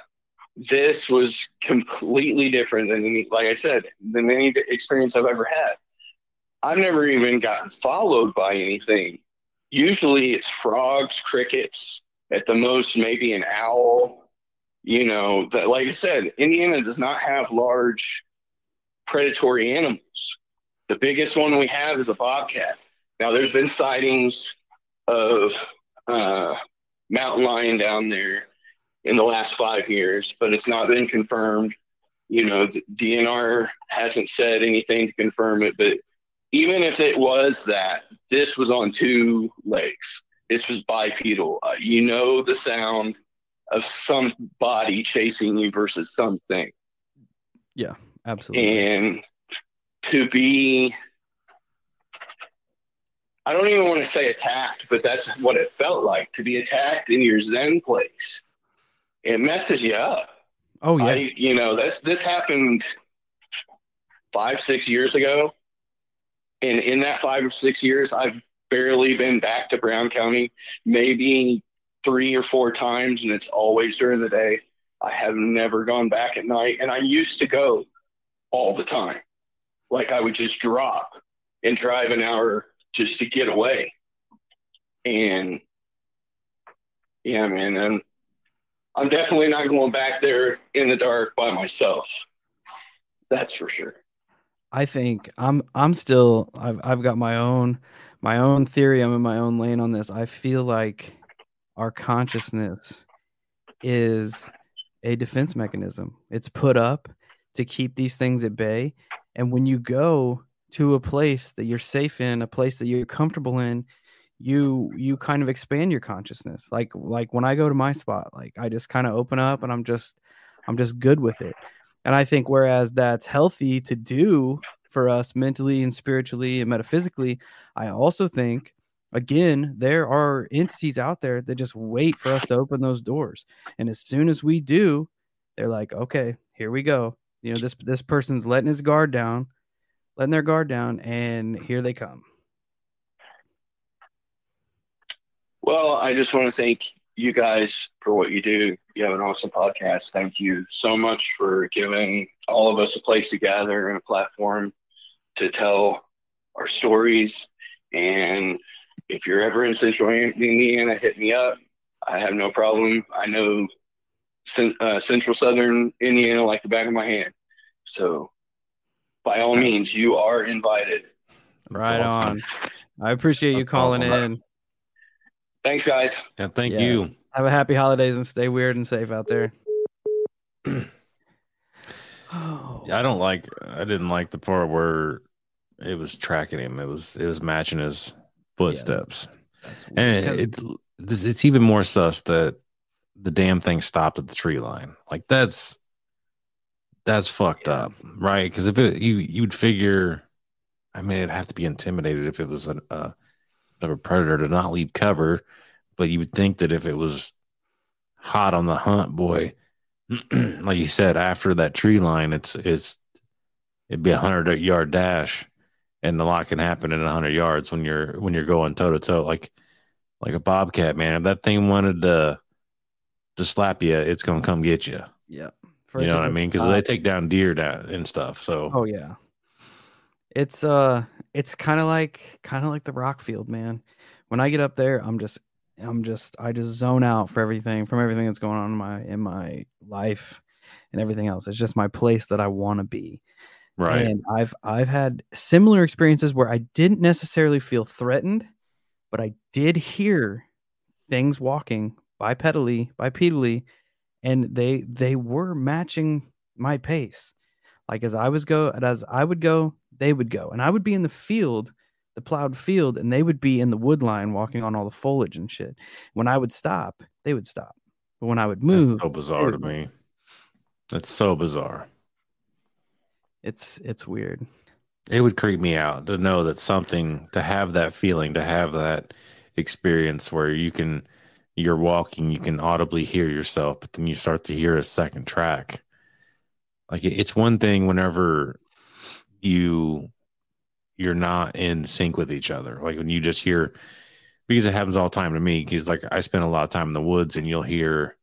this was completely different than any, like I said, than any experience I've ever had. I've never even gotten followed by anything. Usually it's frogs, crickets, at the most maybe an owl. You know, that, like I said, Indiana does not have large predatory animals. The biggest one we have is a bobcat. Now there's been sightings of mountain lion down there in the last 5 years, but it's not been confirmed. You know, the DNR hasn't said anything to confirm it, but even if it was that, this was on two legs. This was bipedal. You know, the sound of somebody chasing you versus something. Yeah, absolutely. And to be, I don't even want to say attacked, but that's what it felt like, to be attacked in your Zen place. It messes you up. Oh, yeah. You know, this happened 5-6 years ago. And in that 5 or 6 years, I've barely been back to Brown County, maybe 3 or 4 times, and it's always during the day. I have never gone back at night, and I used to go all the time. Like, I would just drop and drive an hour just to get away. And, yeah, man, I'm definitely not going back there in the dark by myself. That's for sure. I think I'm still, I've got my own theory. I'm in my own lane on this. I feel like our consciousness is a defense mechanism. It's put up to keep these things at bay. And when you go to a place that you're safe in, a place that you're comfortable in, you kind of expand your consciousness. Like when I go to my spot, like I just kind of open up and I'm just good with it. And I think whereas that's healthy to do for us mentally and spiritually and metaphysically, I also think, again, there are entities out there that just wait for us to open those doors. And as soon as we do, they're like, okay, here we go. You know, this person's letting their guard down, and here they come. Well, I just want to thank you guys for what you do. You have an awesome podcast. Thank you so much for giving all of us a place to gather and a platform to tell our stories. And if you're ever in Central Indiana, hit me up. I have no problem. I know Central Southern Indiana like the back of my hand. So by all means, you are invited. Right on. I appreciate you calling in. Thanks, guys. And thank you. Have a happy holidays and stay weird and safe out there. Oh. I didn't like the part where it was tracking him. It was matching his footsteps. Yeah, that's weird. And it's even more sus that the damn thing stopped at the tree line. Like that's fucked up, right? Because if you'd figure, I mean, it'd have to be intimidated if it was a predator to not leave cover, but you would think that if it was hot on the hunt, boy, like you said, after that tree line, it'd be 100-yard dash, and a lot can happen in 100 yards when you're going toe to toe, like a bobcat, man. If that thing wanted to slap you, it's gonna come get you. Yeah, you know what I mean? Because they take down deer and stuff. So, oh yeah. It's kind of like the rock field, man. When I get up there, I just zone out for everything, from everything that's going on in my life and everything else. It's just my place that I want to be. Right. And I've had similar experiences where I didn't necessarily feel threatened, but I did hear things walking bipedally, and they were matching my pace. Like as I would go, they would go, and I would be in the field the plowed field, and they would be in the wood line walking on all the foliage and shit. When I would stop, they would stop. But when I would move... That's so bizarre to me. That's so bizarre. It's weird. It would creep me out to know that something, to have that feeling, to have that experience where you can... You're walking, you can audibly hear yourself, but then you start to hear a second track. Like, it's one thing whenever you're not in sync with each other. Like when you just hear, because it happens all the time to me, because like I spend a lot of time in the woods and you'll hear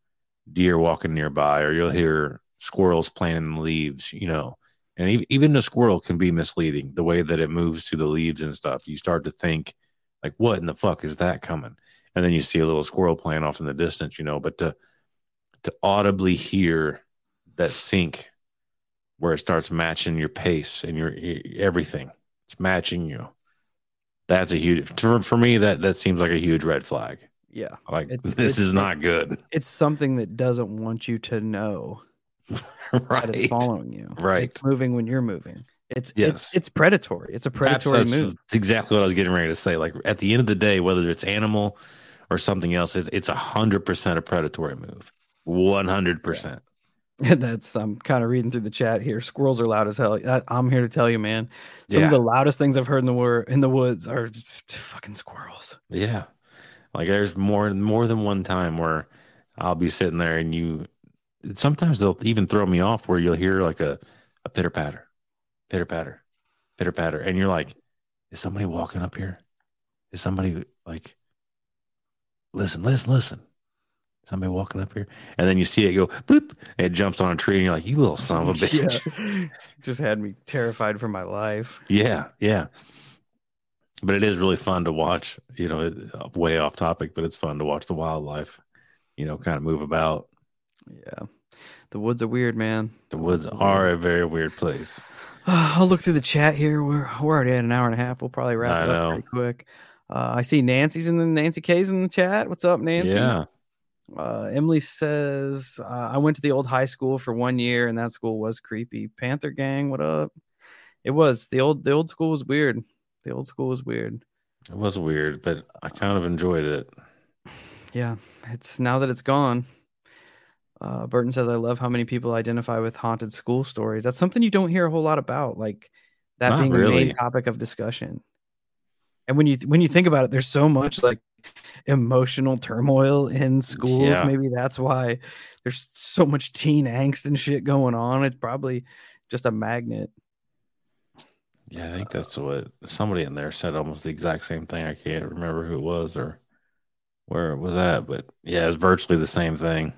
deer walking nearby or you'll hear squirrels playing in the leaves, you know, and even the squirrel can be misleading the way that it moves to the leaves and stuff. You start to think like, what in the fuck is that coming? And then you see a little squirrel playing off in the distance, you know, but to audibly hear that sync where it starts matching your pace and your everything, it's matching you. That's a huge, for me, that seems like a huge red flag. Yeah. Like this is not good. It's something that doesn't want you to know right. that it's following you. Right. It's moving when you're moving. It's predatory. It's a predatory move. That's exactly what I was getting ready to say. Like at the end of the day, whether it's animal or something else, it's 100% a predatory move. 100%. I'm kind of reading through the chat here. Squirrels are loud as hell. I'm here to tell you, man. Some of the loudest things I've heard in the woods are fucking squirrels. Yeah, like there's more than one time where I'll be sitting there and sometimes they'll even throw me off where you'll hear like a pitter patter. Pitter patter, pitter patter. And you're like, is somebody walking up here? Is somebody like, listen. Somebody walking up here. And then you see it go boop. And it jumps on a tree and you're like, you little son of a bitch. Yeah. Just had me terrified for my life. Yeah. But it is really fun to watch, you know, way off topic, but it's fun to watch the wildlife, you know, kind of move about. Yeah. The woods are weird, man. The woods are a very weird place. I'll look through the chat here. We're already at an hour and a half. We'll probably wrap it up pretty quick. I see Nancy K's in the chat. What's up, Nancy? Yeah. Emily says, I went to the old high school for 1 year, and that school was creepy. Panther Gang, what up? It was. The old school was weird. The old school was weird. It was weird, but I kind of enjoyed it. Yeah. It's now that it's gone. Burton says, I love how many people identify with haunted school stories. That's something you don't hear a whole lot about, like that not being really the main topic of discussion. And when you think about it, there's so much like emotional turmoil in schools. Yeah. Maybe that's why there's so much teen angst and shit going on. It's probably just a magnet. Yeah, I think that's what somebody in there said, almost the exact same thing. I can't remember who it was or where it was at, but yeah, it's virtually the same thing.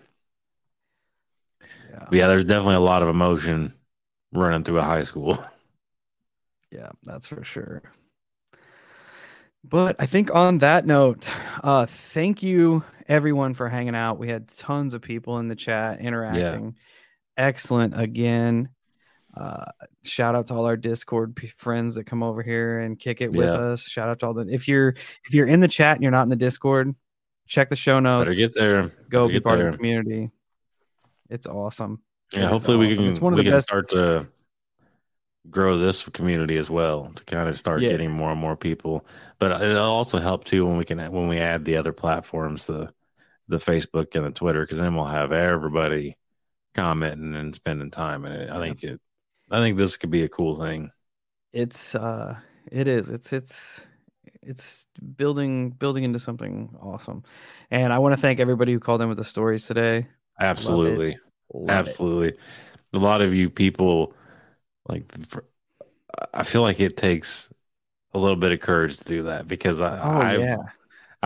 Yeah. But yeah, there's definitely a lot of emotion running through a high school. Yeah, that's for sure. But I think on that note, thank you everyone for hanging out. We had tons of people in the chat interacting. Yeah. Excellent. Again, shout out to all our Discord friends that come over here and kick it with us. Shout out to all the if you're in the chat and you're not in the Discord, check the show notes. Better get there. Go be part of the community. It's awesome. Yeah, hopefully we can start to grow this community as well, to kind of start getting more and more people. But it'll also help too when we add the other platforms, the Facebook and the Twitter, because then we'll have everybody commenting and spending time. And I think this could be a cool thing. It's building into something awesome. And I want to thank everybody who called in with the stories today. Absolutely. Love it. A lot of you people, I feel like it takes a little bit of courage to do that, because I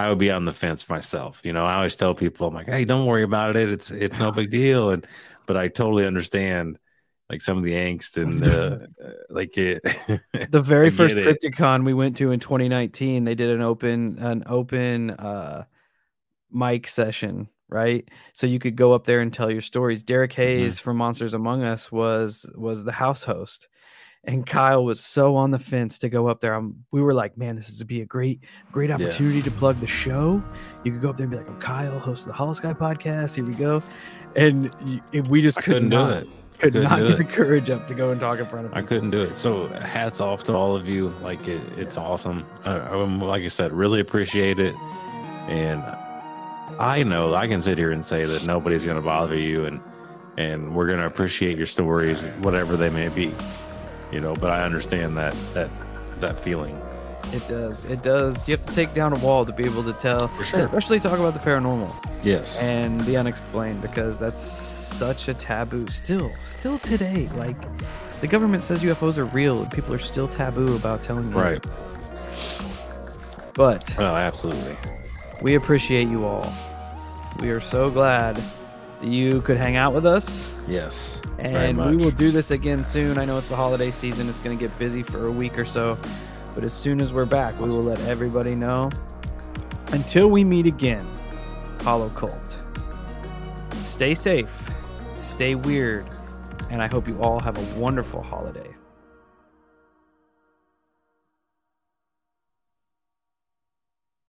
would be on the fence myself. You know, I always tell people, I'm like, hey, don't worry about it. It's no big deal. But I totally understand like some of the angst and the like it. The very first Crypticon we went to in 2019, they did an open mic session. Right. So you could go up there and tell your stories. Derek Hayes from Monsters Among Us was the house host. And Kyle was so on the fence to go up there. We were like, man, this is to be a great opportunity to plug the show. You could go up there and be like, I'm Kyle, host of the Hollow Sky podcast. Here we go. And we just could not get the courage up to go and talk in front of people. I couldn't do it. So hats off to all of you. Like it's awesome. I'm, like I said, really appreciate it. And I know I can sit here and say that nobody's going to bother you, and we're going to appreciate your stories, whatever they may be. You know, but I understand that feeling. It does. You have to take down a wall to be able to tell. For sure. Especially talk about the paranormal. Yes. And the unexplained, because that's such a taboo still today. Like, the government says UFOs are real, and people are still taboo about telling you. Right. But oh, absolutely. We appreciate you all. We are so glad that you could hang out with us. Yes. And we will do this again soon. I know it's the holiday season. It's going to get busy for a week or so. But as soon as we're back, we will let everybody know. Until we meet again, Hollow Cult. Stay safe. Stay weird. And I hope you all have a wonderful holiday.